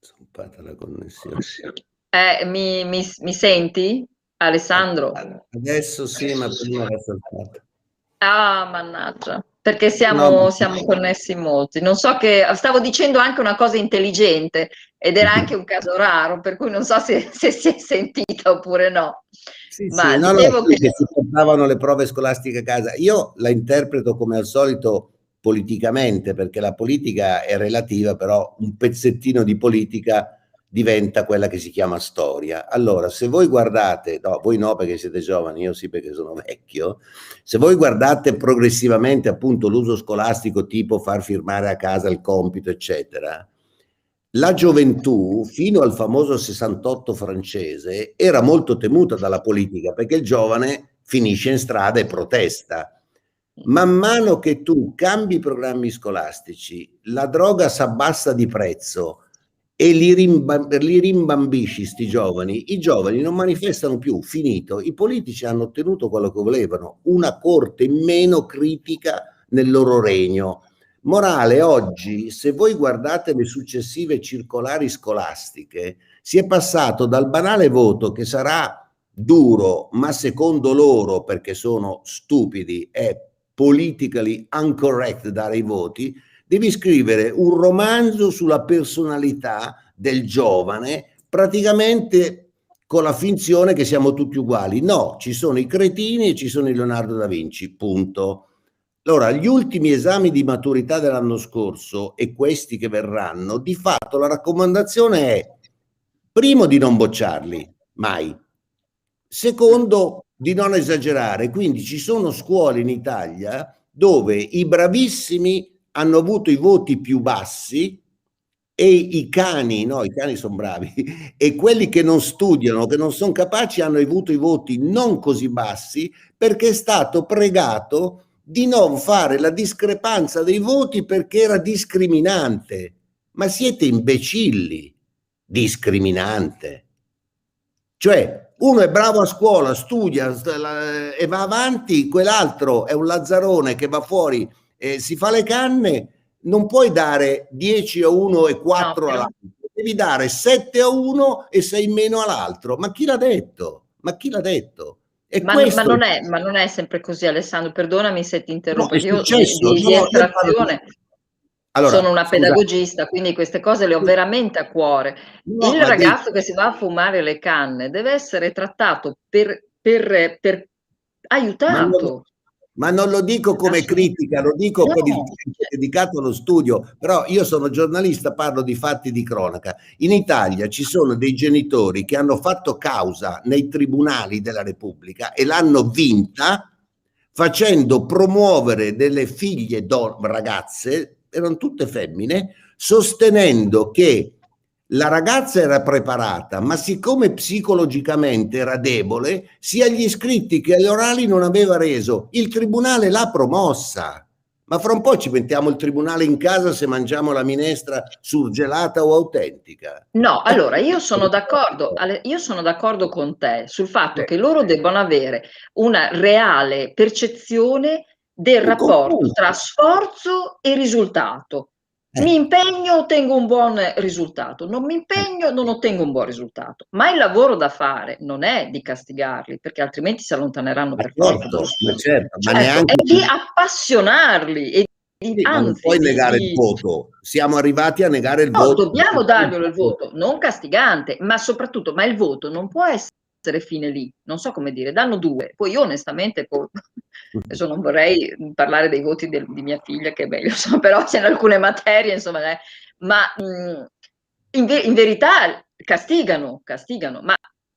Zompata la connessione. Eh, mi, mi, mi senti? Alessandro? Adesso sì, ma prima era saltata. Ah, mannaggia, perché siamo, no, siamo connessi molti. Non so che, stavo dicendo anche una cosa intelligente, ed era anche un caso raro, per cui non so se, se si è sentita oppure no. Sì, ma sì, no, no, che... che si portavano le prove scolastiche a casa. Io la interpreto come al solito politicamente, perché la politica è relativa, però un pezzettino di politica diventa quella che si chiama storia. Allora, se voi guardate, no, voi no perché siete giovani, io sì perché sono vecchio, se voi guardate progressivamente appunto l'uso scolastico tipo far firmare a casa il compito, eccetera, la gioventù fino al famoso sessantotto francese era molto temuta dalla politica perché il giovane finisce in strada e protesta. Man mano che tu cambi i programmi scolastici, la droga s'abbassa di prezzo e li, rimb- li rimbambisci sti giovani, i giovani non manifestano più, finito. I politici hanno ottenuto quello che volevano, una corte meno critica nel loro regno. Morale, oggi, se voi guardate le successive circolari scolastiche, si è passato dal banale voto che sarà duro, ma secondo loro, perché sono stupidi, è politically incorrect dare i voti, devi scrivere un romanzo sulla personalità del giovane, praticamente con la finzione che siamo tutti uguali. No, ci sono i cretini e ci sono i Leonardo da Vinci, punto. Allora, gli ultimi esami di maturità dell'anno scorso e questi che verranno, di fatto la raccomandazione è, primo, di non bocciarli, mai. Secondo, di non esagerare. Quindi ci sono scuole in Italia dove i bravissimi hanno avuto i voti più bassi e i cani, no, i cani sono bravi, e quelli che non studiano, che non sono capaci, hanno avuto i voti non così bassi perché è stato pregato di non fare la discrepanza dei voti perché era discriminante. Ma siete imbecilli, discriminante. Cioè, uno è bravo a scuola, studia e va avanti, quell'altro è un lazzarone che va fuori e si fa le canne. Non puoi dare dieci a uno e quattro no, all'altro, devi dare sette a uno e sei meno all'altro. Ma chi l'ha detto? Ma chi l'ha detto? E ma, questo... ma, non è, ma non è sempre così, Alessandro, perdonami se ti interrompo. No, io successo, di, di no, allora, sono una pedagogista, scusa, quindi queste cose le ho veramente a cuore. No, il ragazzo dici... che si va a fumare le canne deve essere trattato per, per, per... aiutato. Ma non, ma non lo dico come critica, lo dico no. perché è dedicato allo studio, però io sono giornalista, parlo di fatti di cronaca. In Italia ci sono dei genitori che hanno fatto causa nei tribunali della Repubblica e l'hanno vinta facendo promuovere delle figlie do- ragazze, erano tutte femmine, sostenendo che la ragazza era preparata, ma siccome psicologicamente era debole, sia agli iscritti che agli orali non aveva reso. Il tribunale l'ha promossa. Ma fra un po' ci mettiamo il tribunale in casa se mangiamo la minestra surgelata o autentica. No, allora io sono d'accordo, io sono d'accordo con te sul fatto che loro debbano avere una reale percezione del rapporto tra sforzo e risultato. Mi impegno, ottengo un buon risultato, non mi impegno, non ottengo un buon risultato. Ma il lavoro da fare non è di castigarli, perché altrimenti si allontaneranno per forza. Ma certo, ma certo, neanche... è di appassionarli e di, anzi, non puoi negare di... il voto. Siamo arrivati a negare il no, voto. Dobbiamo darglielo il voto, non castigante, ma soprattutto, ma il voto non può essere fine lì, non so come dire, danno due. Poi io onestamente po- adesso non vorrei parlare dei voti del, di mia figlia, che bello, so, però c'è in alcune materie, insomma, eh, ma mh, in, ver- in verità castigano, castigano, ma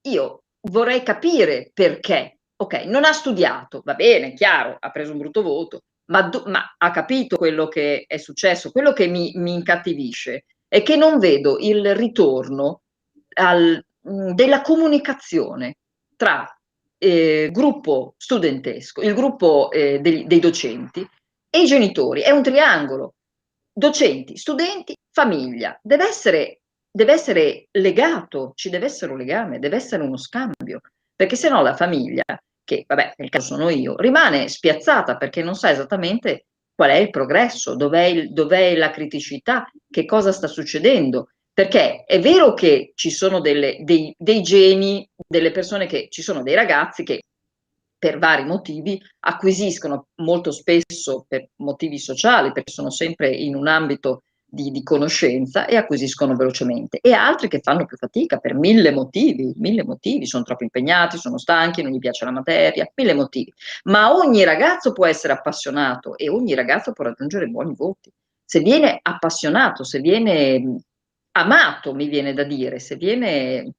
io vorrei capire perché. Ok, non ha studiato, va bene, chiaro, ha preso un brutto voto, ma, do- ma ha capito quello che è successo. Quello che mi, mi incattivisce è che non vedo il ritorno al... della comunicazione tra eh, gruppo studentesco, il gruppo eh, dei, dei docenti e i genitori. È un triangolo: docenti, studenti, famiglia. Deve essere, deve essere legato, ci deve essere un legame, deve essere uno scambio, perché sennò la famiglia, che vabbè nel caso sono io, rimane spiazzata perché non sa esattamente qual è il progresso, dov'è, il, dov'è la criticità, che cosa sta succedendo. Perché è vero che ci sono delle, dei, dei geni, delle persone che, ci sono dei ragazzi che per vari motivi acquisiscono molto spesso per motivi sociali, perché sono sempre in un ambito di, di conoscenza e acquisiscono velocemente, e altri che fanno più fatica per mille motivi, mille motivi, sono troppo impegnati, sono stanchi, non gli piace la materia, mille motivi. Ma ogni ragazzo può essere appassionato e ogni ragazzo può raggiungere buoni voti, se viene appassionato, se viene... amato, mi viene da dire, se viene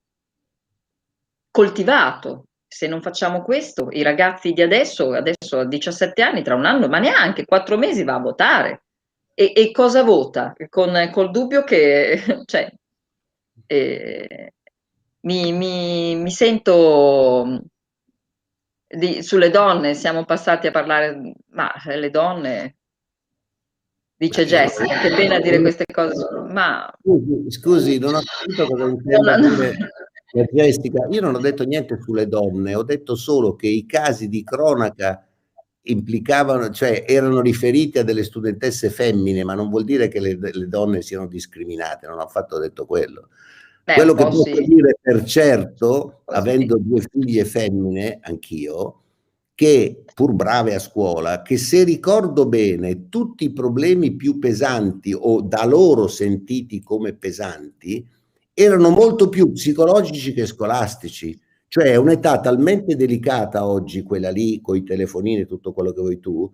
coltivato. Se non facciamo questo, i ragazzi di adesso, adesso a diciassette anni, tra un anno, ma neanche quattro mesi, va a votare. E, e cosa vota? Con, col dubbio che... Cioè, eh, mi, mi, mi sento... Di, sulle donne siamo passati a parlare, ma le donne, dice Jessica, che pena dire queste cose, ma... Scusi, scusi non ho capito cosa intendo no, no. dire Jessica, io non ho detto niente sulle donne, ho detto solo che i casi di cronaca implicavano, cioè erano riferiti a delle studentesse femmine, ma non vuol dire che le, le donne siano discriminate, non ho affatto detto quello. Beh, quello che posso sì. dire per certo, avendo sì. due figlie femmine, anch'io, che pur brave a scuola, che se ricordo bene tutti i problemi più pesanti o da loro sentiti come pesanti erano molto più psicologici che scolastici, cioè è un'età talmente delicata oggi quella lì, con i telefonini e tutto quello che vuoi tu.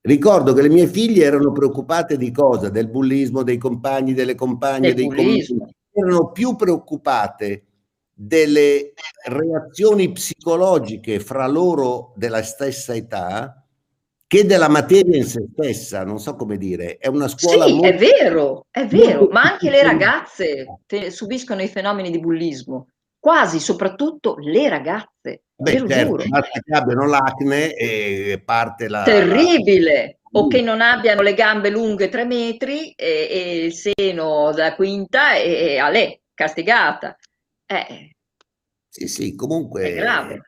Ricordo che le mie figlie erano preoccupate di cosa? Del bullismo, dei compagni, delle compagne, del dei compagni. Erano più preoccupate delle reazioni psicologiche fra loro della stessa età che della materia in se stessa, non so come dire, è una scuola... Sì, molto, è vero, è vero, ma anche le ragazze te, subiscono i fenomeni di bullismo, quasi, soprattutto le ragazze, beh, te lo certo, giuro. Basta che abbiano l'acne e parte la... Terribile! O che non abbiano le gambe lunghe tre metri e, e il seno da quinta e, e a lei, castigata. Eh, sì, sì, comunque è grave.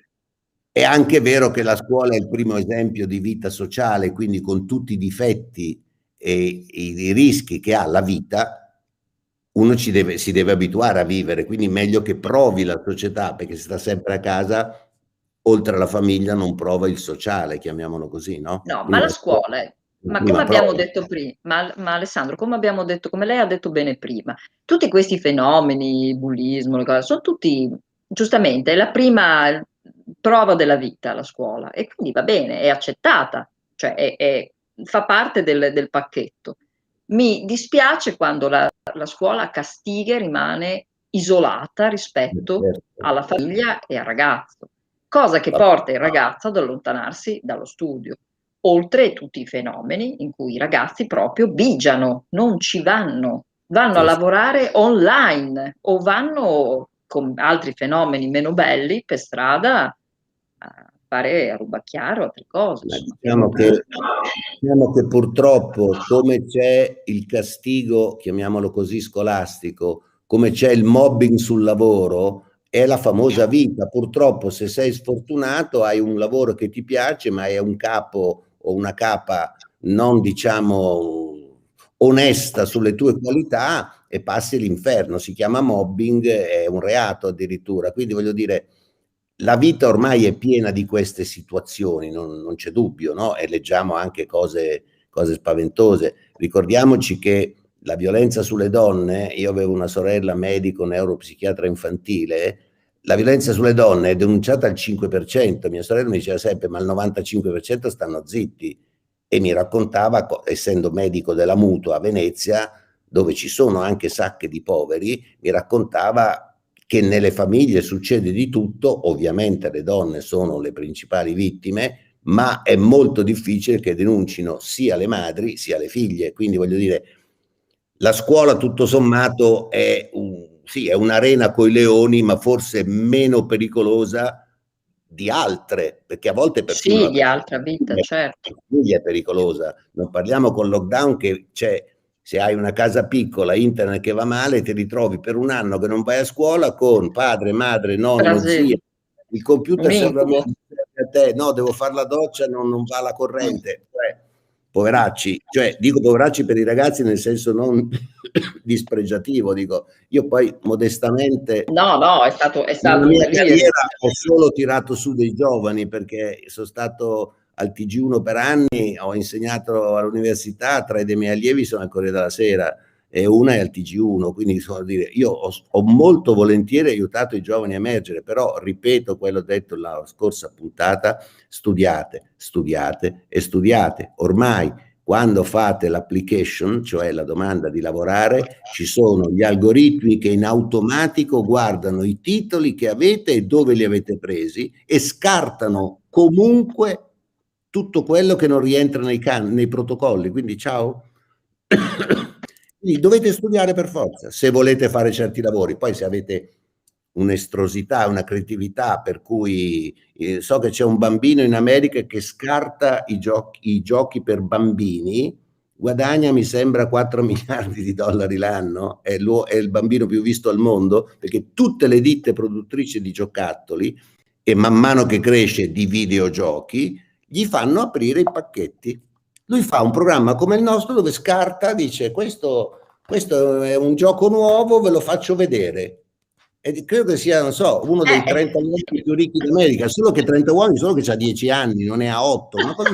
È anche vero che la scuola è il primo esempio di vita sociale, quindi con tutti i difetti e i, i rischi che ha la vita, uno ci deve, si deve abituare a vivere, quindi meglio che provi la società, perché se sta sempre a casa... oltre alla famiglia non prova il sociale, chiamiamolo così, no? No, ma la scuola, ma come abbiamo detto prima, ma, ma Alessandro, come abbiamo detto, come lei ha detto bene prima, tutti questi fenomeni, il bullismo, le cose, sono tutti, giustamente, è la prima prova della vita la scuola, e quindi va bene, è accettata, cioè è, è, fa parte del, del pacchetto. Mi dispiace quando la, la scuola castiga e rimane isolata rispetto alla famiglia e al ragazzo. Cosa che porta il ragazzo ad allontanarsi dallo studio, oltre a tutti i fenomeni in cui i ragazzi proprio bigiano, non ci vanno, vanno a lavorare online o vanno con altri fenomeni meno belli per strada a fare a rubacchiare o altre cose. Diciamo che, diciamo che purtroppo come c'è il castigo, chiamiamolo così, scolastico, come c'è il mobbing sul lavoro, è la famosa vita. Purtroppo se sei sfortunato hai un lavoro che ti piace ma è un capo o una capa non diciamo onesta sulle tue qualità e passi l'inferno, si chiama mobbing, è un reato addirittura, quindi voglio dire la vita ormai è piena di queste situazioni, non, non c'è dubbio, no? E leggiamo anche cose, cose spaventose, ricordiamoci che la violenza sulle donne, io avevo una sorella medico neuropsichiatra infantile, la violenza sulle donne è denunciata al cinque per cento, mia sorella mi diceva sempre ma il novantacinque per cento stanno zitti e mi raccontava, essendo medico della mutua a Venezia, dove ci sono anche sacche di poveri, mi raccontava che nelle famiglie succede di tutto, ovviamente le donne sono le principali vittime, ma è molto difficile che denuncino sia le madri sia le figlie, quindi voglio dire... La scuola tutto sommato è, un, sì, è un'arena coi leoni, ma forse meno pericolosa di altre, perché a volte persino... Sì, di altra vita, è, certo. La famiglia è pericolosa, non parliamo con lockdown che c'è, se hai una casa piccola, internet che va male, ti ritrovi per un anno che non vai a scuola con padre, madre, nonno, zia, il computer serve a te, no, devo fare la doccia, non, non va la corrente, cioè... Poveracci, cioè dico poveracci per i ragazzi nel senso non dispregiativo, dico io poi modestamente no no è stato, è stato la mia carriera, ho solo tirato su dei giovani perché sono stato al T G uno per anni, ho insegnato all'università, tra i dei miei allievi sono al Corriere della Sera e una è al T G uno, quindi sono a dire io ho, ho molto volentieri aiutato i giovani a emergere, però ripeto quello detto la scorsa puntata, studiate, studiate e studiate, ormai Quando fate l'application, cioè la domanda di lavorare, ci sono gli algoritmi che in automatico guardano i titoli che avete e dove li avete presi e scartano comunque tutto quello che non rientra nei, can- nei protocolli. Quindi ciao. Quindi dovete studiare per forza, se volete fare certi lavori. Poi se avete un'estrosità, una creatività, per cui eh, so che c'è un bambino in America che scarta i giochi, i giochi per bambini, guadagna mi sembra quattro miliardi di dollari l'anno, è, è il bambino più visto al mondo, perché tutte le ditte produttrici di giocattoli, e man mano che cresce di videogiochi, gli fanno aprire i pacchetti. Lui fa un programma come il nostro dove scarta, dice questo, questo è un gioco nuovo, ve lo faccio vedere. E credo che sia, non so, uno dei trenta uomini più ricchi d'America, solo che trenta uomini, solo che ha dieci anni, non ne ha otto. Una cosa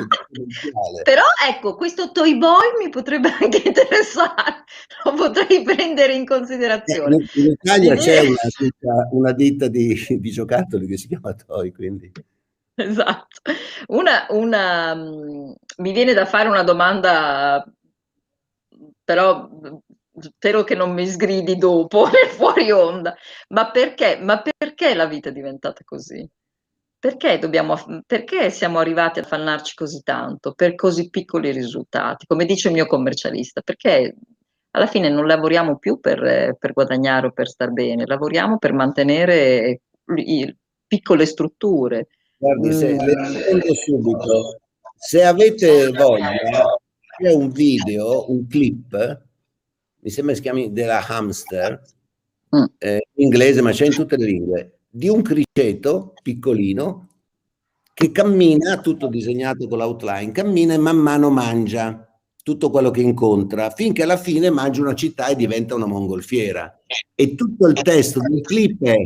però ecco, questo Toy Boy mi potrebbe anche interessare, lo potrei prendere in considerazione. Eh, in Italia c'è una ditta, una ditta di, di giocattoli che si chiama Toy, quindi... Esatto. Una, una, mi viene da fare una domanda, però... Spero che non mi sgridi dopo nel fuori onda, ma perché, ma perché la vita è diventata così? Perché, dobbiamo, perché siamo arrivati a affannarci così tanto per così piccoli risultati? Come dice il mio commercialista, perché alla fine non lavoriamo più per, per guadagnare o per star bene, lavoriamo per mantenere piccole strutture. Guardi, se, mm. subito. Se avete voglia, c'è un video, un clip. Mi sembra si chiami della hamster, eh, in inglese, ma c'è in tutte le lingue, di un criceto piccolino che cammina, tutto disegnato con l'outline, cammina e man mano mangia tutto quello che incontra, finché alla fine mangia una città e diventa una mongolfiera. E tutto il testo del clip è: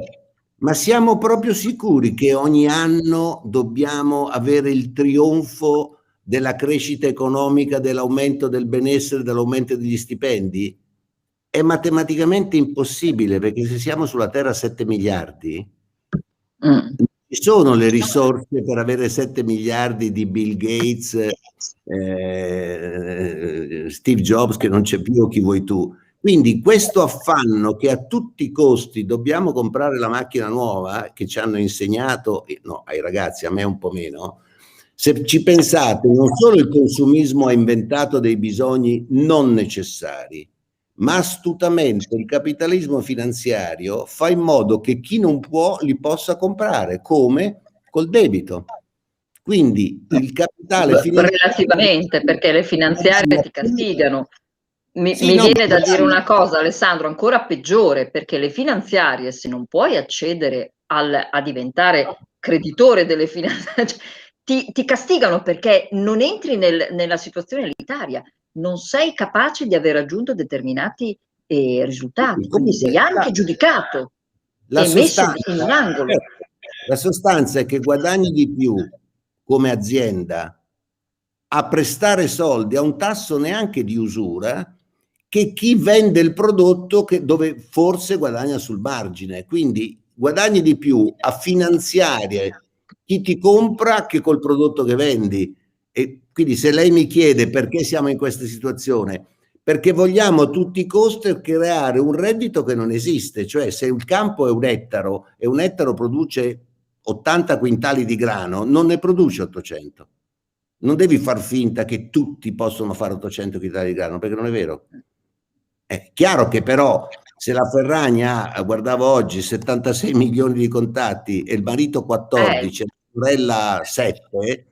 ma siamo proprio sicuri che ogni anno dobbiamo avere il trionfo della crescita economica, dell'aumento del benessere, dell'aumento degli stipendi? È matematicamente impossibile, perché se siamo sulla Terra sette miliardi, mm. non ci sono le risorse per avere sette miliardi di Bill Gates, eh, Steve Jobs che non c'è più, o chi vuoi tu. Quindi questo affanno che a tutti i costi dobbiamo comprare la macchina nuova, che ci hanno insegnato, no, ai ragazzi, a me un po' meno. Se ci pensate, non solo il consumismo ha inventato dei bisogni non necessari, ma astutamente il capitalismo finanziario fa in modo che chi non può li possa comprare, come col debito. Quindi il capitale finanziario... Relativamente, perché le finanziarie ti castigano. Mi, sì, mi no, viene da dire una cosa, Alessandro, ancora peggiore, perché le finanziarie, se non puoi accedere al, a diventare creditore delle finanziarie... Ti, ti castigano perché non entri nel, nella situazione elitaria, non sei capace di aver raggiunto determinati eh, risultati, quindi sei anche giudicato la e messo in un angolo. La sostanza è che guadagni di più come azienda a prestare soldi a un tasso neanche di usura che chi vende il prodotto che, dove forse guadagna sul margine, quindi guadagni di più a finanziare chi ti compra che col prodotto che vendi. E quindi se lei mi chiede perché siamo in questa situazione, perché vogliamo a tutti i costi creare un reddito che non esiste, cioè se il campo è un ettaro e un ettaro produce ottanta quintali di grano, non ne produce ottocento. Non devi far finta che tutti possono fare ottocento quintali di grano, perché non è vero. È chiaro che però... Se la Ferragni ha, guardavo oggi, settantasei milioni di contatti e il marito quattordici, eh. la sorella sette,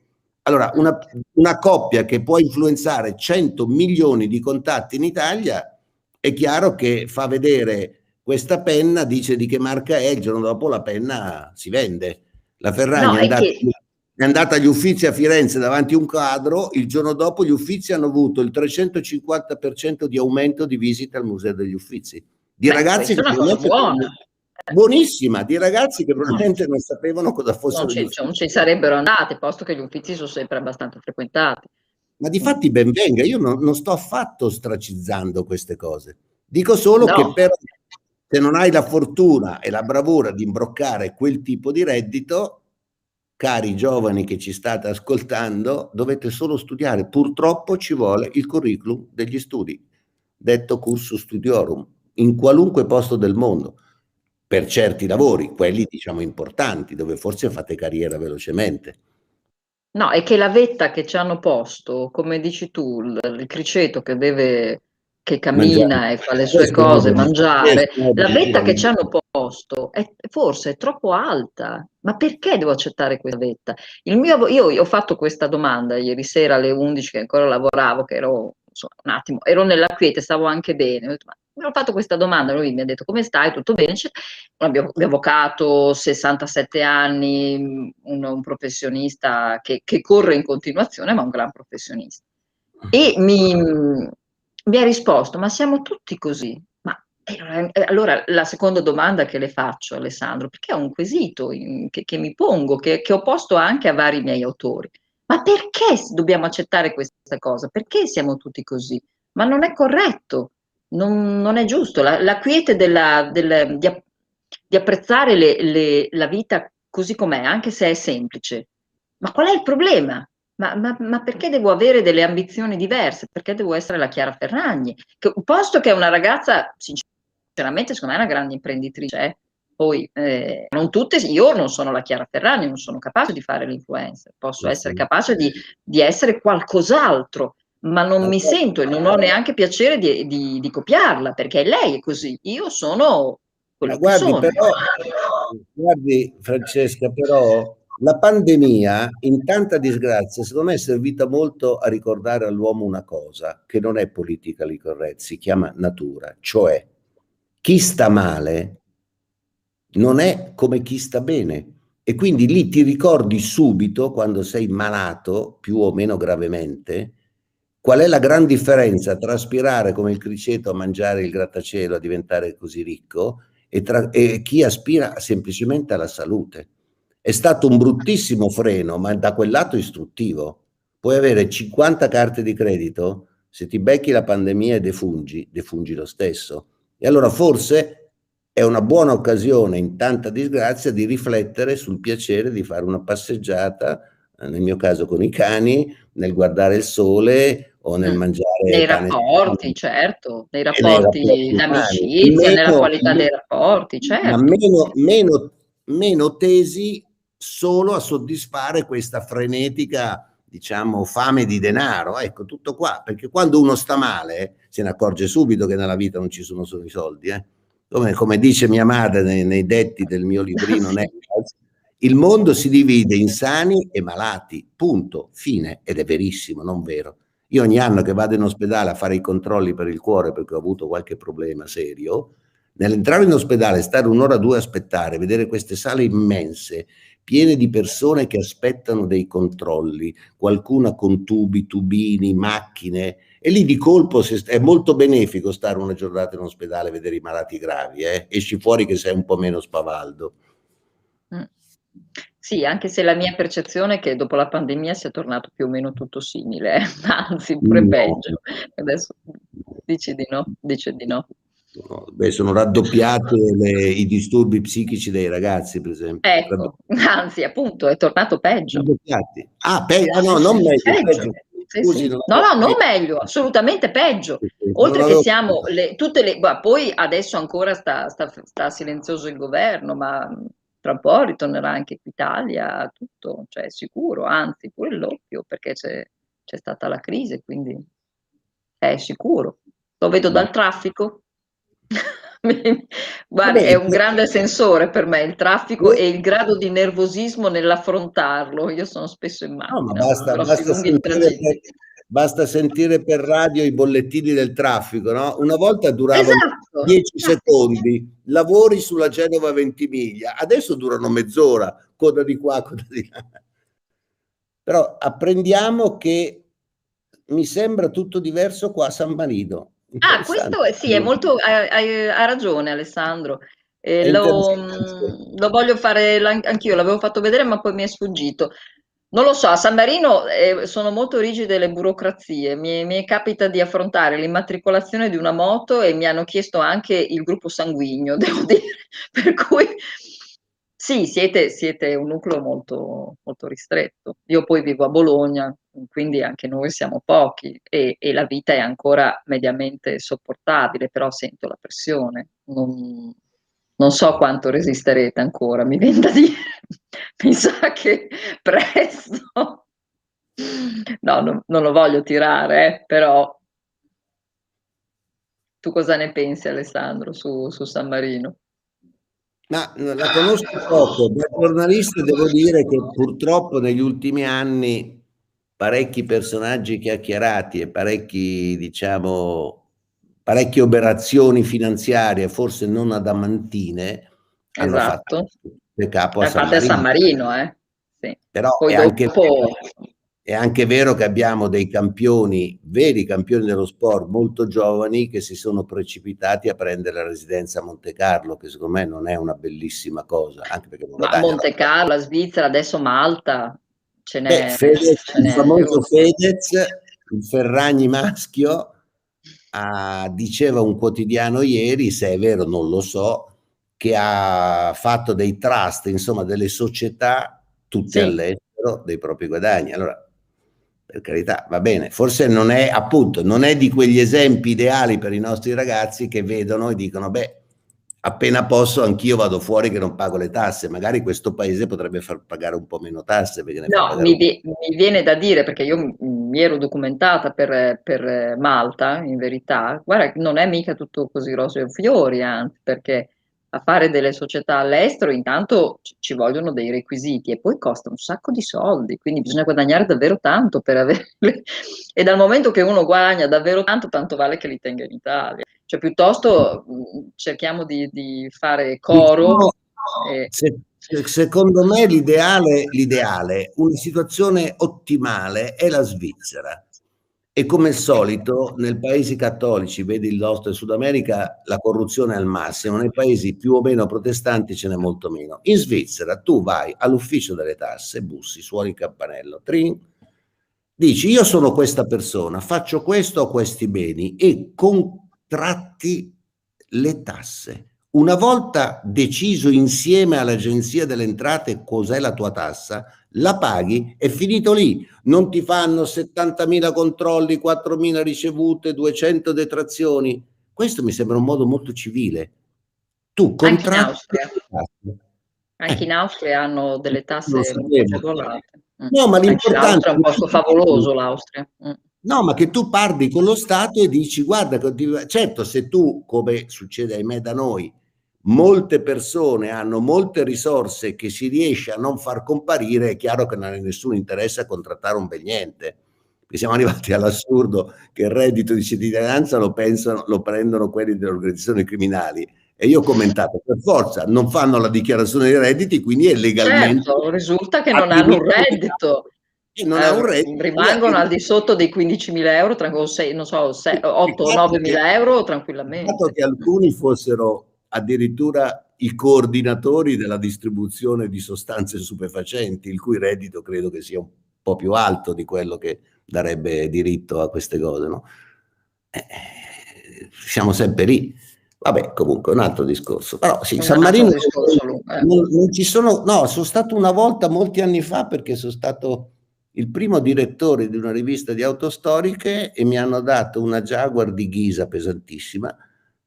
allora una, una coppia che può influenzare cento milioni di contatti in Italia, è chiaro che fa vedere questa penna, dice di che marca è, il giorno dopo la penna si vende. La Ferragni no, è, andata, che... è andata agli Uffizi a Firenze davanti a un quadro, il giorno dopo gli Uffizi hanno avuto il trecentocinquanta per cento di aumento di visite al Museo degli Uffizi. Di Beh, ragazzi che buona. buonissima, di ragazzi che probabilmente non sapevano cosa fossero. Non ci, non ci sarebbero andate, posto che gli Uffizi sono sempre abbastanza frequentati. Ma difatti ben venga, io non, non sto affatto ostracizzando queste cose. Dico solo no. che però se non hai la fortuna e la bravura di imbroccare quel tipo di reddito, cari giovani che ci state ascoltando, dovete solo studiare, purtroppo ci vuole il curriculum degli studi, detto cursus studiorum, in qualunque posto del mondo, per certi lavori, quelli diciamo importanti, dove forse fate carriera velocemente. No, è che la vetta che ci hanno posto, come dici tu, il criceto che deve, che cammina mangiare. E fa le sue questo cose, modo, mangiare, la vetta che ci hanno posto è forse è troppo alta. Ma perché devo accettare questa vetta? Il mio, io, io ho fatto questa domanda ieri sera alle undici, che ancora lavoravo, che ero insomma, un attimo, ero nella quiete, stavo anche bene, ho detto, ma mi ho fatto questa domanda, lui mi ha detto come stai, tutto bene, un mio avvocato, sessantasette anni, un, un professionista che, che corre in continuazione, ma un gran professionista, e mi, mi ha risposto, ma siamo tutti così, ma allora la seconda domanda che le faccio Alessandro, perché è un quesito in, che, che mi pongo, che, che ho posto anche a vari miei autori, ma perché dobbiamo accettare questa cosa, perché siamo tutti così, ma non è corretto. Non, non è giusto, la, la quiete della, della, di, app, di apprezzare le, le, la vita così com'è, anche se è semplice. Ma qual è il problema? Ma, ma, ma perché devo avere delle ambizioni diverse? Perché devo essere la Chiara Ferragni? Che, posto che è una ragazza, sinceramente, secondo me è una grande imprenditrice. Eh? Poi, eh, non tutte, io non sono la Chiara Ferragni, non sono capace di fare l'influencer, posso essere capace di, di essere qualcos'altro. Ma non mi sento e non ho neanche piacere di, di, di copiarla, perché lei è così, io sono quello che sono. Però, guardi Francesca, però la pandemia in tanta disgrazia secondo me è servita molto a ricordare all'uomo una cosa che non è politically correct, si chiama natura, cioè chi sta male non è come chi sta bene e quindi lì ti ricordi subito quando sei malato più o meno gravemente. Qual è la gran differenza tra aspirare come il criceto a mangiare il grattacielo, a diventare così ricco, e, tra, e chi aspira semplicemente alla salute? È stato un bruttissimo freno, ma da quel lato istruttivo. Puoi avere cinquanta carte di credito, se ti becchi la pandemia e defungi, defungi lo stesso. E allora forse è una buona occasione, in tanta disgrazia, di riflettere sul piacere di fare una passeggiata, nel mio caso con i cani, nel guardare il sole, o nel mangiare nei rapporti, cane. Certo, nei rapporti d'amicizia, nella qualità meno, dei rapporti, certo. Ma meno, meno, meno tesi solo a soddisfare questa frenetica, diciamo, fame di denaro, ecco, tutto qua, perché quando uno sta male se ne accorge subito che nella vita non ci sono solo i soldi, eh? come, come dice mia madre nei, nei detti del mio librino Netflix, il mondo si divide in sani e malati, punto, fine, ed è verissimo, non vero. Io ogni anno che vado in ospedale a fare i controlli per il cuore perché ho avuto qualche problema serio, nell'entrare in ospedale, stare un'ora o due a aspettare, vedere queste sale immense, piene di persone che aspettano dei controlli, qualcuna con tubi, tubini, macchine, e lì di colpo è molto benefico stare una giornata in ospedale e vedere i malati gravi, eh? Esci fuori che sei un po' meno spavaldo. Mm. Sì, anche se la mia percezione è che dopo la pandemia sia tornato più o meno tutto simile, eh? Anzi pure no. Peggio. Adesso dici di no, dice di no. No, beh, sono raddoppiati i disturbi psichici dei ragazzi, per esempio. Ecco, anzi, appunto, è tornato peggio. Raddoppiati. Ah, pe ah, no, non meglio. Peggio. Peggio. Sì, scusi, sì. Non no, no, non meglio, assolutamente peggio. Oltre che siamo le, tutte le... Bah, poi adesso ancora sta, sta, sta silenzioso il governo, ma... Tra un po' ritornerà anche Italia, tutto, cioè sicuro, anzi pure l'oppio, perché c'è stata la crisi, quindi è sicuro. Lo vedo dal traffico. Guarda, è un grande sensore per me il traffico e il grado di nervosismo nell'affrontarlo. Io sono spesso in macchina. No, ma basta, basta, sentire per, basta sentire per radio i bollettini del traffico, no? Una volta duravano... Esatto. dieci secondi, lavori sulla Genova Ventimiglia, adesso durano mezz'ora, coda di qua, coda di là. Però apprendiamo che mi sembra tutto diverso qua a San Marino. Ah, questo sì, è molto, ha ragione Alessandro, eh, lo, lo voglio fare anch'io, l'avevo fatto vedere ma poi mi è sfuggito. Non lo so, a San Marino eh, sono molto rigide le burocrazie, mi, mi capita di affrontare l'immatricolazione di una moto e mi hanno chiesto anche il gruppo sanguigno, devo dire, per cui Sì, siete, siete un nucleo molto, molto ristretto. Io poi vivo a Bologna, quindi anche noi siamo pochi e, e la vita è ancora mediamente sopportabile, però sento la pressione. Non, non so quanto resisterete ancora, mi viene da dire. Mi sa che presto. No, non, non lo voglio tirare, eh, però. Tu cosa ne pensi, Alessandro, su, su San Marino? Ma la conosco poco, da giornalista devo dire che purtroppo negli ultimi anni parecchi personaggi chiacchierati e parecchi, diciamo, parecchie operazioni finanziarie, forse non adamantine, hanno esatto. fatto capo a San Marino. San Marino, eh? Sì. Però poi è dopo... anche È anche vero che abbiamo dei campioni, veri campioni dello sport, molto giovani, che si sono precipitati a prendere la residenza a Monte Carlo, che secondo me non è una bellissima cosa. Anche perché non Ma Monte Carlo, la Svizzera, adesso Malta, ce n'è. Beh, Fedez, ce n'è. Il famoso Fedez, il Ferragni maschio, ah, diceva un quotidiano ieri, se è vero non lo so, che ha fatto dei trust, insomma delle società, tutte sì. all'estero, dei propri guadagni. Allora, per carità, va bene, forse non è, appunto, non è di quegli esempi ideali per i nostri ragazzi che vedono e dicono, beh, appena posso anch'io vado fuori che non pago le tasse, magari questo paese potrebbe far pagare un po' meno tasse. Perché ne no, mi, vi, mi viene da dire, perché io mi ero documentata per, per Malta, in verità, guarda, non è mica tutto così rose e fiori, anzi, perché a fare delle società all'estero intanto ci vogliono dei requisiti e poi costa un sacco di soldi, quindi bisogna guadagnare davvero tanto per averle, e dal momento che uno guadagna davvero tanto, tanto vale che li tenga in Italia, cioè piuttosto cerchiamo di, di fare coro. No, e... se, secondo me l'ideale, l'ideale, una situazione ottimale è la Svizzera. E come al solito, nei paesi cattolici, vedi il nostro Sud America, la corruzione è al massimo, nei paesi più o meno protestanti ce n'è molto meno. In Svizzera tu vai all'ufficio delle tasse, bussi, suoni il campanello, trin, dici io sono questa persona, faccio questo o questi beni e contratti le tasse. Una volta deciso insieme all'Agenzia delle Entrate cos'è la tua tassa, la paghi, è finito lì. Non ti fanno settantamila controlli, quattromila ricevute, duecento detrazioni. Questo mi sembra un modo molto civile. Tu contratti. Anche in Austria hanno delle tasse regolate. No, ma l'importante è un posto favoloso l'Austria. No, ma che tu parli con lo Stato e dici, guarda, certo, se tu, come succede ahimè da noi, molte persone hanno molte risorse che si riesce a non far comparire, è chiaro che non hai nessun interesse a contrattare un bel niente. Perché siamo arrivati all'assurdo che il reddito di cittadinanza lo, pensano, lo prendono quelli delle organizzazioni criminali. E io ho commentato, per forza, non fanno la dichiarazione dei redditi, quindi è legalmente... Certo, risulta che non hanno un reddito. E non eh, è un reddito, rimangono al di sotto dei quindicimila euro, non so, otto o novemila euro tranquillamente. Il fatto che alcuni fossero addirittura i coordinatori della distribuzione di sostanze stupefacenti, il cui reddito credo che sia un po' più alto di quello che darebbe diritto a queste cose, no? Eh, siamo sempre lì. Vabbè, comunque è un altro discorso. Però sì, San Marino discorso, non, eh. non ci sono, no, sono stato una volta molti anni fa perché sono stato il primo direttore di una rivista di autostoriche e mi hanno dato una Jaguar di ghisa pesantissima,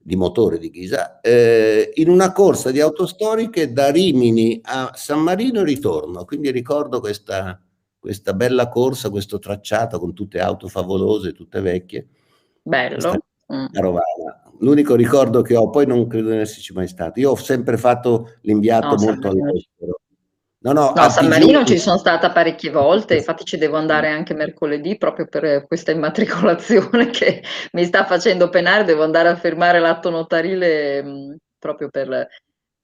di motore di ghisa, eh, in una corsa di autostoriche da Rimini a San Marino e ritorno. Quindi ricordo questa, questa bella corsa, questo tracciato con tutte auto favolose, tutte vecchie. Bello. L'unico ricordo che ho, poi non credo di esserci mai stato. Io ho sempre fatto l'inviato no, molto all'estero. No, no, no, a San Marino ci sono stata parecchie volte, infatti ci devo andare anche mercoledì proprio per questa immatricolazione che mi sta facendo penare, devo andare a firmare l'atto notarile mh, proprio per,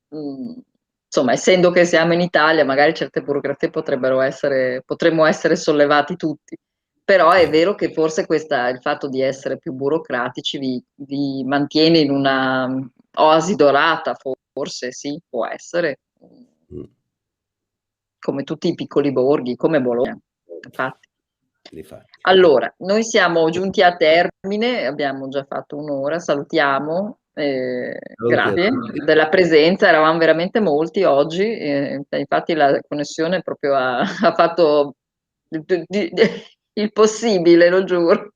mh, insomma, essendo che siamo in Italia, magari certe burocrazie potrebbero essere, potremmo essere sollevati tutti, però è vero che forse questa, il fatto di essere più burocratici vi, vi mantiene in una oasi dorata, forse sì, può essere. Come tutti i piccoli borghi, come Bologna, infatti. Allora, noi siamo giunti a termine, abbiamo già fatto un'ora, salutiamo Eh, grazie della presenza, eravamo veramente molti oggi, eh, infatti la connessione proprio ha, ha fatto il possibile, lo giuro.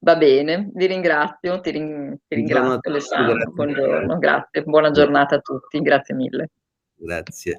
Va bene, vi ringrazio, ti, ring, ti ringrazio Alessandro, buongiorno, grazie, buona giornata a tutti, grazie mille. Grazie.